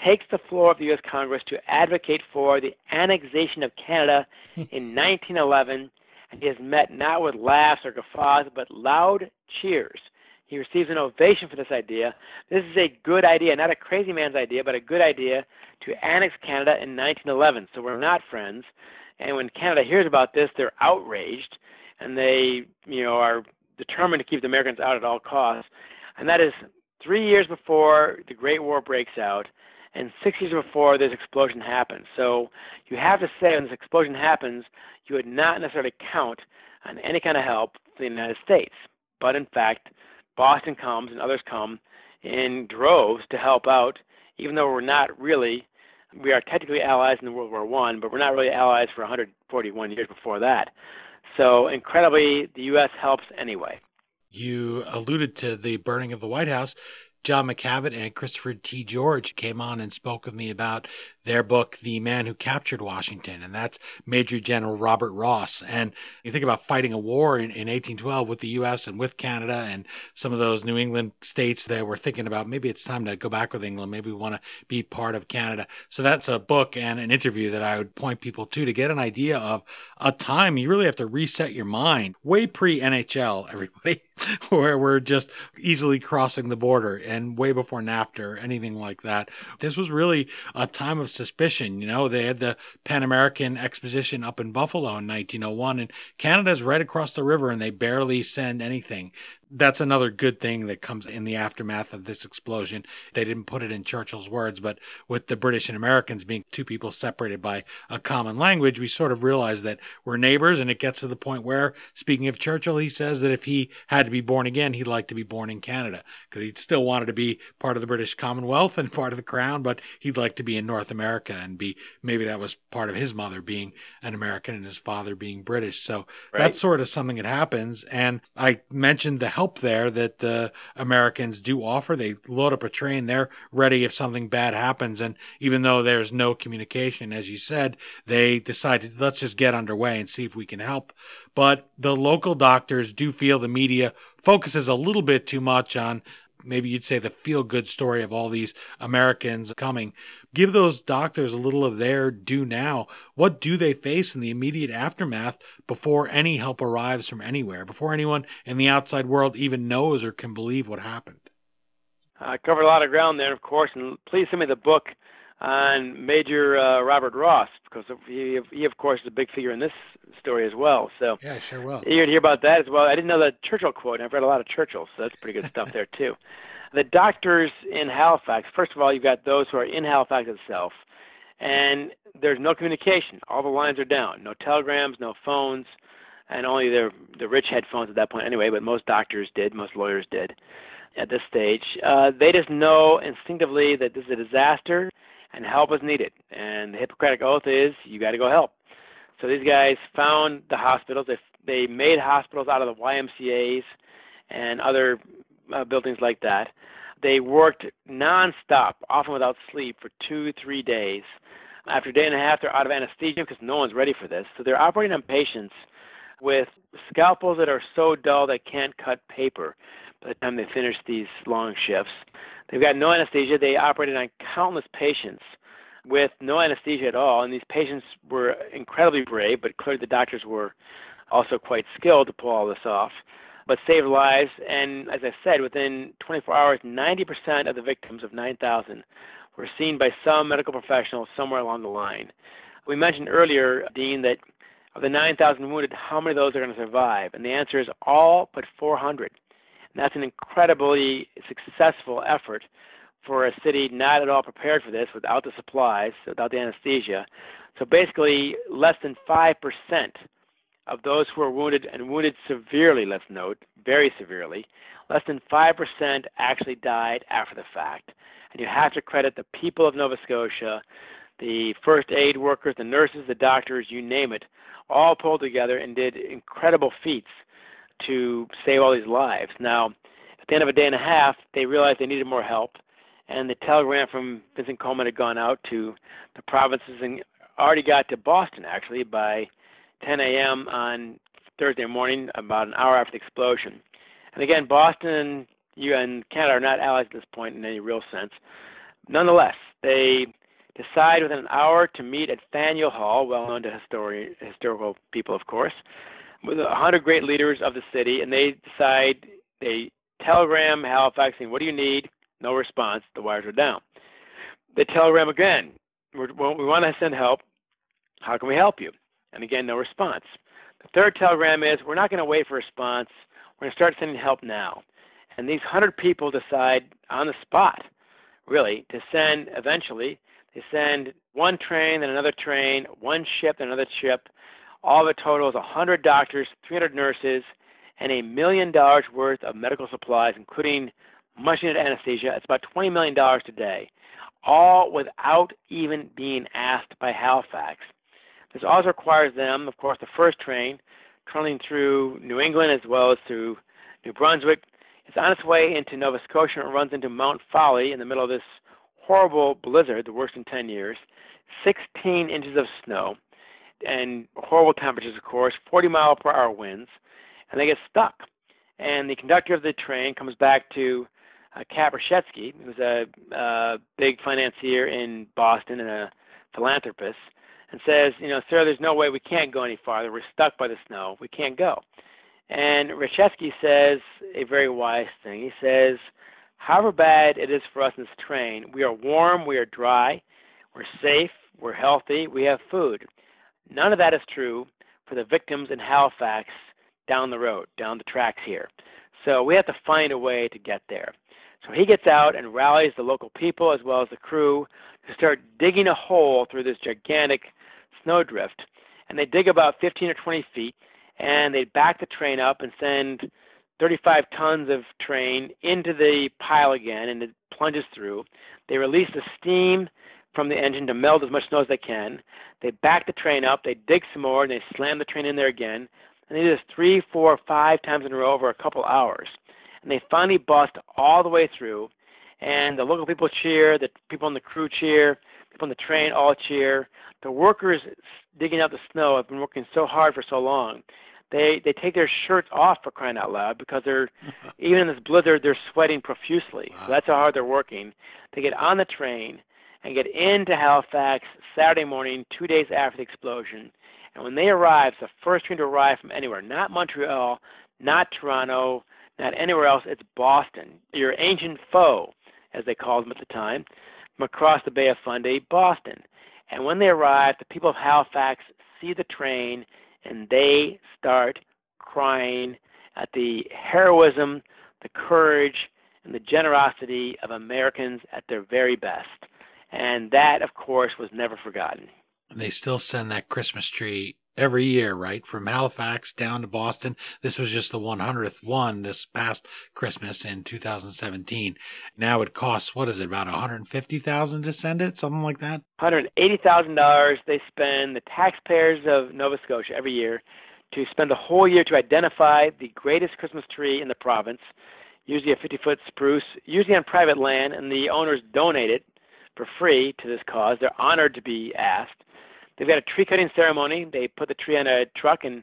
takes the floor of the U.S. Congress to advocate for the annexation of Canada in 1911, and he is met not with laughs or guffaws, but loud cheers. He receives an ovation for this idea. This is a good idea, not a crazy man's idea, but a good idea to annex Canada in 1911. So we're not friends. And when Canada hears about this, they're outraged, and they, are determined to keep the Americans out at all costs. And that is 3 years before the Great War breaks out, and 6 years before this explosion happens. So you have to say when this explosion happens, you would not necessarily count on any kind of help from the United States. But in fact, Boston comes and others come in droves to help out, even though we are technically allies in World War I, but we're not really allies for 141 years before that. So incredibly, the U.S. helps anyway. You alluded to the burning of the White House. John McCavitt and Christopher T. George came on and spoke with me about their book, The Man Who Captured Washington, and that's Major General Robert Ross. And you think about fighting a war in 1812 with the U.S. and with Canada and some of those New England states that were thinking about, maybe it's time to go back with England. Maybe we want to be part of Canada. So that's a book and an interview that I would point people to get an idea of a time you really have to reset your mind. Way pre-NHL, everybody, where we're just easily crossing the border, and way before NAFTA or anything like that. This was really a time of suspicion. They had the Pan American Exposition up in Buffalo in 1901, and Canada's right across the river, and they barely send anything. That's another good thing that comes in the aftermath of this explosion. They didn't put it in Churchill's words, but with the British and Americans being two people separated by a common language, we sort of realize that we're neighbors, and it gets to the point where, speaking of Churchill, he says that if he had to be born again, he'd like to be born in Canada, because he'd still wanted to be part of the British Commonwealth and part of the Crown, but he'd like to be in North America and be, maybe that was part of his mother being an American and his father being British. So right. That's sort of something that happens. And I mentioned the help there that the Americans do offer. They load up a train. They're ready if something bad happens. And even though there's no communication, as you said, they decided, let's just get underway and see if we can help. But the local doctors do feel the media focuses a little bit too much on, maybe you'd say, the feel-good story of all these Americans coming. Give those doctors a little of their due now. What do they face in the immediate aftermath before any help arrives from anywhere, before anyone in the outside world even knows or can believe what happened? I covered a lot of ground there, of course, and please send me the book on Major Robert Ross, because he, of course, is a big figure in this story as well. So yeah, I sure will. You're going to hear about that as well. I didn't know that Churchill quote, and I've read a lot of Churchill, so that's pretty good stuff there, too. the doctors in Halifax, first of all, you've got those who are in Halifax itself, and there's no communication. All the lines are down. No telegrams, no phones, and only the rich had phones at that point anyway, but most doctors did, most lawyers did at this stage. They just know instinctively that this is a disaster and help is needed. And the Hippocratic Oath is you got to go help. So these guys found the hospitals. They made hospitals out of the YMCAs and other buildings like that. They worked nonstop, often without sleep, for 2-3 days. After a day and a half, they're out of anesthesia because no one's ready for this. So they're operating on patients with scalpels that are so dull they can't cut paper by the time they finish these long shifts. They've got no anesthesia. They operated on countless patients with no anesthesia at all, and these patients were incredibly brave, but clearly the doctors were also quite skilled to pull all this off, but saved lives. And as I said, within 24 hours, 90% of the victims of 9,000 were seen by some medical professional somewhere along the line. We mentioned earlier, Dean, that of the 9,000 wounded, how many of those are going to survive? And the answer is all but 400. And that's an incredibly successful effort for a city not at all prepared for this, without the supplies, without the anesthesia. So basically, less than 5% of those who are wounded, and wounded severely, let's note, very severely, less than 5% actually died after the fact. And you have to credit the people of Nova Scotia, the first aid workers, the nurses, the doctors, you name it, all pulled together and did incredible feats to save all these lives. Now, at the end of a day and a half, they realized they needed more help, and the telegram from Vincent Coleman had gone out to the provinces and already got to Boston, actually, by 10 a.m. on Thursday morning, about an hour after the explosion. And again, Boston and Canada are not allies at this point in any real sense. Nonetheless, they decide within an hour to meet at Faneuil Hall, well known to historical people, of course, with 100 great leaders of the city, and they decide, they telegram Halifax saying, what do you need? No response. The wires are down. They telegram again. We want to send help. How can we help you? And again, no response. The third telegram is, we're not going to wait for a response. We're going to start sending help now. And these 100 people decide on the spot, really, to send eventually. They send one train, then another train, one ship, then another ship. All the total is 100 doctors, 300 nurses, and $1 million worth of medical supplies, including much-needed anesthesia. It's about $20 million today, all without even being asked by Halifax. This also requires them, of course, the first train, trundling through New England as well as through New Brunswick. It's on its way into Nova Scotia and it runs into Mount Folly in the middle of this horrible blizzard, the worst in 10 years, 16 inches of snow, and horrible temperatures, of course, 40-mile-per-hour winds, and they get stuck. And the conductor of the train comes back to Kat Rashetsky, who's a big financier in Boston and a philanthropist, and says, you know, sir, there's no way, we can't go any farther. We're stuck by the snow. We can't go. And Rashetsky says a very wise thing. He says, however bad it is for us in this train, we are warm, we are dry, we're safe, we're healthy, we have food. None of that is true for the victims in Halifax down the road, down the tracks here. So we have to find a way to get there. So he gets out and rallies the local people as well as the crew to start digging a hole through this gigantic snowdrift. And they dig about 15 or 20 feet, and they back the train up and send 35 tons of train into the pile again, and it plunges through. They release the steam from the engine to melt as much snow as they can. They back the train up, they dig some more, and they slam the train in there again. And they do this 3, 4, 5 times in a row over a couple hours. And they finally bust all the way through, and the local people cheer, the people on the crew cheer, people on the train all cheer. The workers digging out the snow have been working so hard for so long. They take their shirts off, for crying out loud, because they're even in this blizzard, they're sweating profusely. Wow. So that's how hard they're working. They get on the train and get into Halifax Saturday morning, 2 days after the explosion. And when they arrive, it's the first train to arrive from anywhere, not Montreal, not Toronto, not anywhere else, it's Boston, your ancient foe, as they called them at the time, from across the Bay of Fundy, Boston. And when they arrive, the people of Halifax see the train, and they start crying at the heroism, the courage, and the generosity of Americans at their very best. And that, of course, was never forgotten. They still send that Christmas tree every year, right? From Halifax down to Boston. This was just the 100th one this past Christmas in 2017. Now it costs, what is it, about $150,000 to send it? Something like that? $180,000 they spend, the taxpayers of Nova Scotia every year, to spend the whole year to identify the greatest Christmas tree in the province, usually a 50-foot spruce, usually on private land, and the owners donate it for free to this cause. They're honored to be asked. They've got a tree-cutting ceremony. They put the tree on a truck and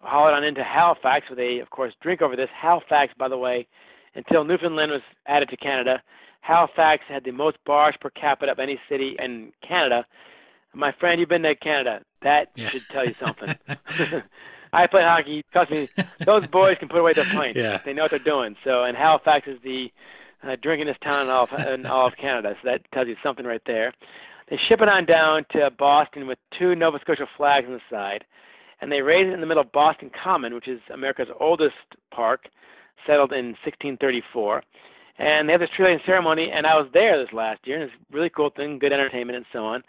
haul it on into Halifax, where they, of course, drink over this. Halifax, by the way, until Newfoundland was added to Canada, Halifax had the most bars per capita of any city in Canada. My friend, you've been to Canada. That should tell you something. I play hockey. Trust me, those boys can put away their pints. Yeah. They know what they're doing. So, and Halifax is the drinkingest town in all of Canada. So that tells you something right there. They ship it on down to Boston with two Nova Scotia flags on the side, and they raise it in the middle of Boston Common, which is America's oldest park, settled in 1634. And they have this tree-laying ceremony, and I was there this last year, and it's a really cool thing, good entertainment and so on.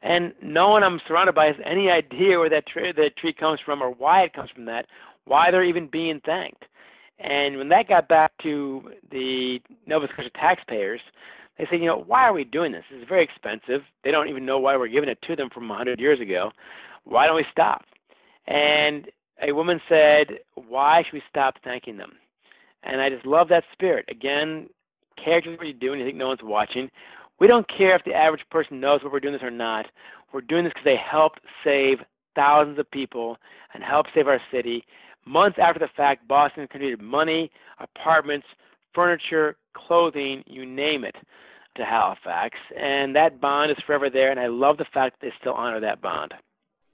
And no one I'm surrounded by has any idea where that tree comes from or why it comes from that, why they're even being thanked. And when that got back to the Nova Scotia taxpayers, they said, why are we doing this? It's very expensive. They don't even know why we're giving it to them from 100 years ago. Why don't we stop? And a woman said, why should we stop thanking them? And I just love that spirit. Again, care what you do when you think no one's watching. We don't care if the average person knows what we're doing this or not. We're doing this because they helped save thousands of people and helped save our city. Months after the fact, Boston contributed money, apartments, furniture, clothing, you name it, to Halifax. And that bond is forever there. And I love the fact that they still honor that bond.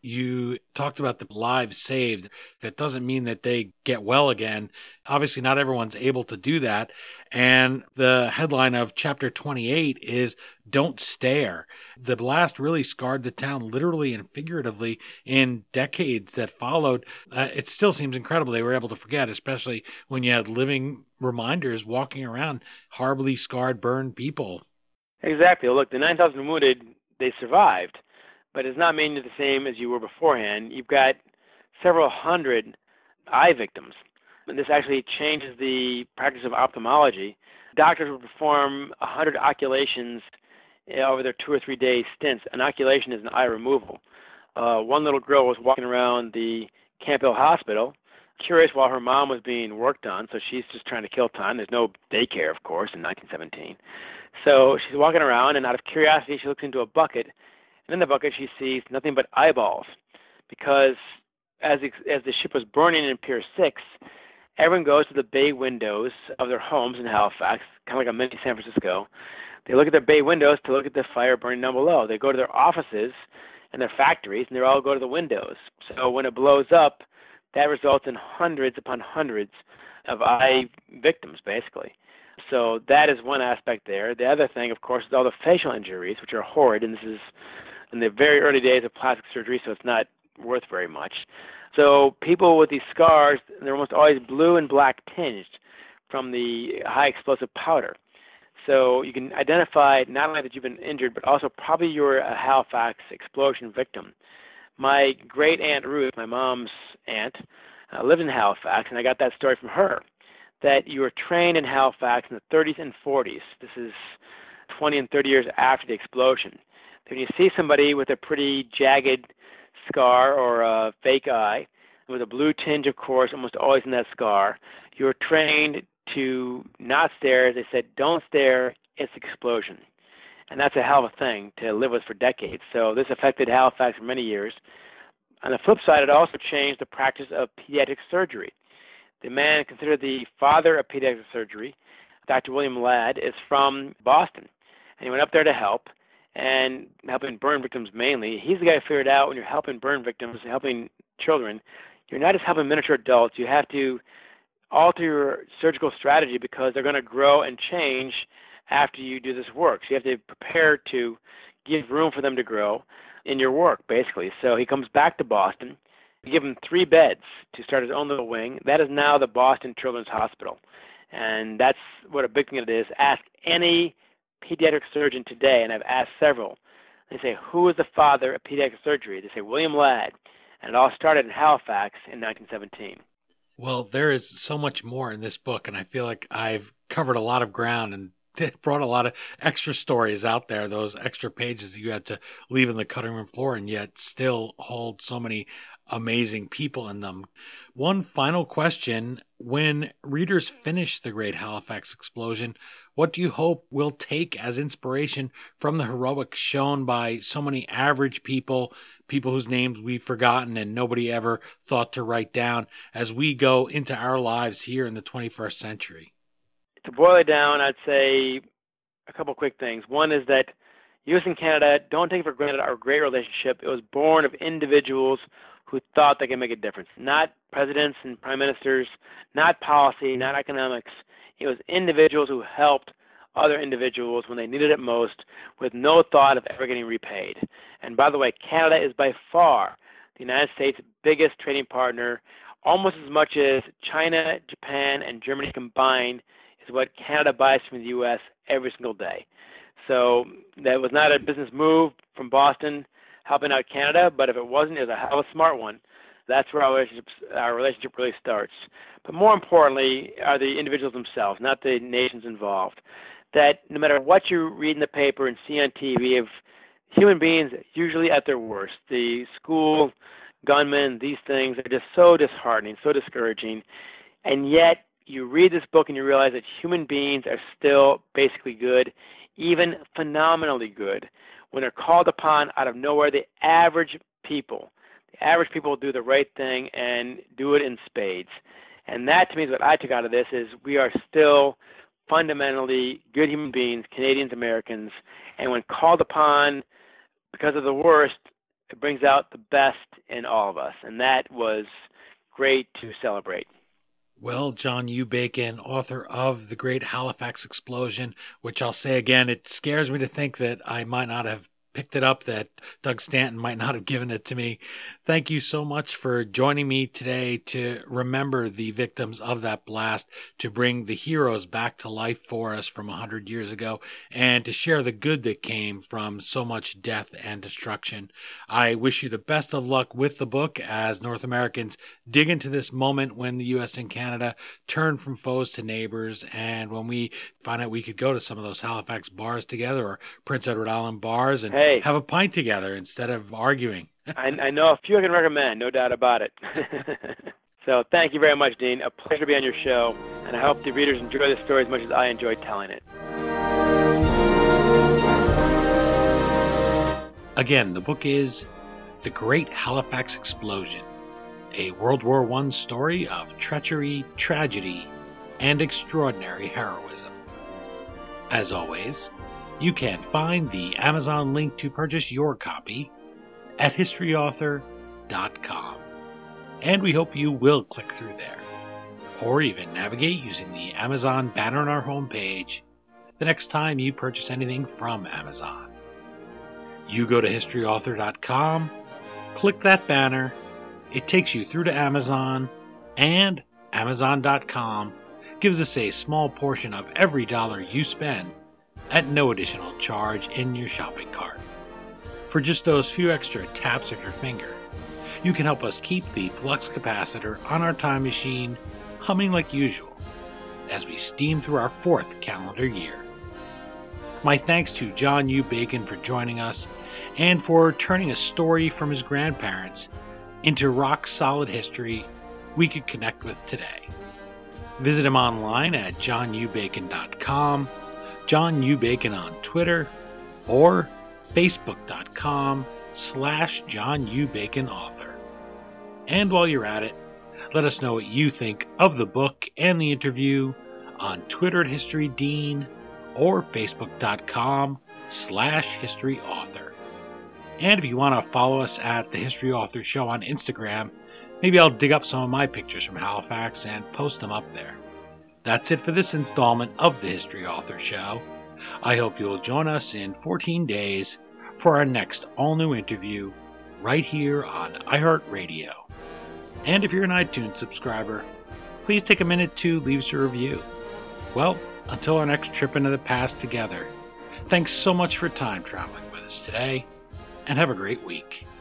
You talked about the lives saved. That doesn't mean that they get well again. Obviously, not everyone's able to do that. And the headline of Chapter 28 is "Don't Stare." The blast really scarred the town literally and figuratively in decades that followed. It still seems incredible they were able to forget, especially when you had living reminders walking around, horribly scarred, burned people. Exactly. Look, the 9,000 wounded, they survived. But it's not meaning the same as you were beforehand. You've got several hundred eye victims. And this actually changes the practice of ophthalmology. Doctors would perform 100 oculations over their 2 or 3 day stints. An oculation is an eye removal. One little girl was walking around the Camp Hill Hospital, curious while her mom was being worked on, so she's just trying to kill time. There's no daycare, of course, in 1917. So she's walking around, and out of curiosity, she looks into a bucket. In the bucket, she sees nothing but eyeballs, because as the ship was burning in Pier 6, everyone goes to the bay windows of their homes in Halifax, kind of like a mini San Francisco. They look at their bay windows to look at the fire burning down below. They go to their offices and their factories, and they all go to the windows. So when it blows up, that results in hundreds upon hundreds of eye victims, basically. So that is one aspect there. The other thing, of course, is all the facial injuries, which are horrid, and this is in the very early days of plastic surgery, so it's not worth very much. So people with these scars, they're almost always blue and black tinged from the high explosive powder. So you can identify not only that you've been injured, but also probably you're a Halifax explosion victim. My great aunt Ruth, my mom's aunt, lived in Halifax, and I got that story from her, that you were trained in Halifax in the 30s and 40s. This is 20 and 30 years after the explosion. When you see somebody with a pretty jagged scar or a fake eye, with a blue tinge, of course, almost always in that scar, you're trained to not stare. They said, don't stare, it's explosion. And that's a hell of a thing to live with for decades. So this affected Halifax for many years. On the flip side, it also changed the practice of pediatric surgery. The man considered the father of pediatric surgery, Dr. William Ladd, is from Boston. And he went up there to help, and helping burn victims mainly. He's the guy who figured out when you're helping burn victims, helping children, you're not just helping miniature adults. You have to alter your surgical strategy because they're going to grow and change after you do this work. So you have to prepare to give room for them to grow in your work, basically. So he comes back to Boston. We give him 3 beds to start his own little wing. That is now the Boston Children's Hospital. And that's what a big thing it is. Ask any pediatric surgeon today, and I've asked several. They say, who is the father of pediatric surgery? They say, William Ladd. And it all started in Halifax in 1917. Well, there is so much more in this book, and I feel like I've covered a lot of ground and brought a lot of extra stories out there, those extra pages that you had to leave in the cutting room floor and yet still hold so many amazing people in them. One final question. When readers finish The Great Halifax Explosion, what do you hope we'll take as inspiration from the heroic shown by so many average people, people whose names we've forgotten and nobody ever thought to write down, as we go into our lives here in the 21st century? To boil it down, I'd say a couple quick things. One is that U.S. and Canada, don't take for granted our great relationship. It was born of individuals who thought they could make a difference, not presidents and prime ministers, not policy, not economics. It was individuals who helped other individuals when they needed it most, with no thought of ever getting repaid. And by the way, Canada is by far the United States' biggest trading partner, almost as much as China, Japan, and Germany combined is what Canada buys from the U.S. every single day. So that was not a business move from Boston helping out Canada, but if it wasn't, it was a hell of a smart one. That's where our relationship really starts. But more importantly are the individuals themselves, not the nations involved. That no matter what you read in the paper and see on TV of human beings usually at their worst, the school, gunmen, these things are just so disheartening, so discouraging. And yet you read this book and you realize that human beings are still basically good, even phenomenally good. When they're called upon out of nowhere, the average people do the right thing and do it in spades. And that to me is what I took out of this, is we are still fundamentally good human beings, Canadians, Americans, and when called upon because of the worst, it brings out the best in all of us. And that was great to celebrate. Well, John U. Bacon, author of The Great Halifax Explosion, which I'll say again, it scares me to think that I might not have picked it up, that Doug Stanton might not have given it to me. Thank you so much for joining me today to remember the victims of that blast, to bring the heroes back to life for us from 100 years ago, and to share the good that came from so much death and destruction. I wish you the best of luck with the book as North Americans dig into this moment when the U.S. and Canada turn from foes to neighbors, and when we find out we could go to some of those Halifax bars together, or Prince Edward Island bars, and have a pint together instead of arguing. I know a few I can recommend, no doubt about it. So thank you very much, Dean. A pleasure to be on your show, and I hope the readers enjoy this story as much as I enjoy telling it. Again, the book is The Great Halifax Explosion, a World War I story of treachery, tragedy, and extraordinary heroism. As always, you can find the Amazon link to purchase your copy at historyauthor.com. And we hope you will click through there, or even navigate using the Amazon banner on our homepage the next time you purchase anything from Amazon. You go to historyauthor.com, click that banner, it takes you through to Amazon, and Amazon.com gives us a small portion of every dollar you spend at no additional charge in your shopping cart. For just those few extra taps of your finger, you can help us keep the flux capacitor on our time machine humming like usual as we steam through our fourth calendar year. My thanks to John U. Bacon for joining us, and for turning a story from his grandparents into rock-solid history we could connect with today. Visit him online at johnubacon.com, John U. Bacon on Twitter, or facebook.com/John U. Bacon author. And while you're at it, let us know what you think of the book and the interview on Twitter at HistoryDean or facebook.com/HistoryAuthor. And if you want to follow us at The History Author Show on Instagram, maybe I'll dig up some of my pictures from Halifax and post them up there. That's it for this installment of The History Author Show. I hope you'll join us in 14 days for our next all-new interview right here on iHeartRadio. And if you're an iTunes subscriber, please take a minute to leave us a review. Well, until our next trip into the past together, thanks so much for time traveling with us today, and have a great week.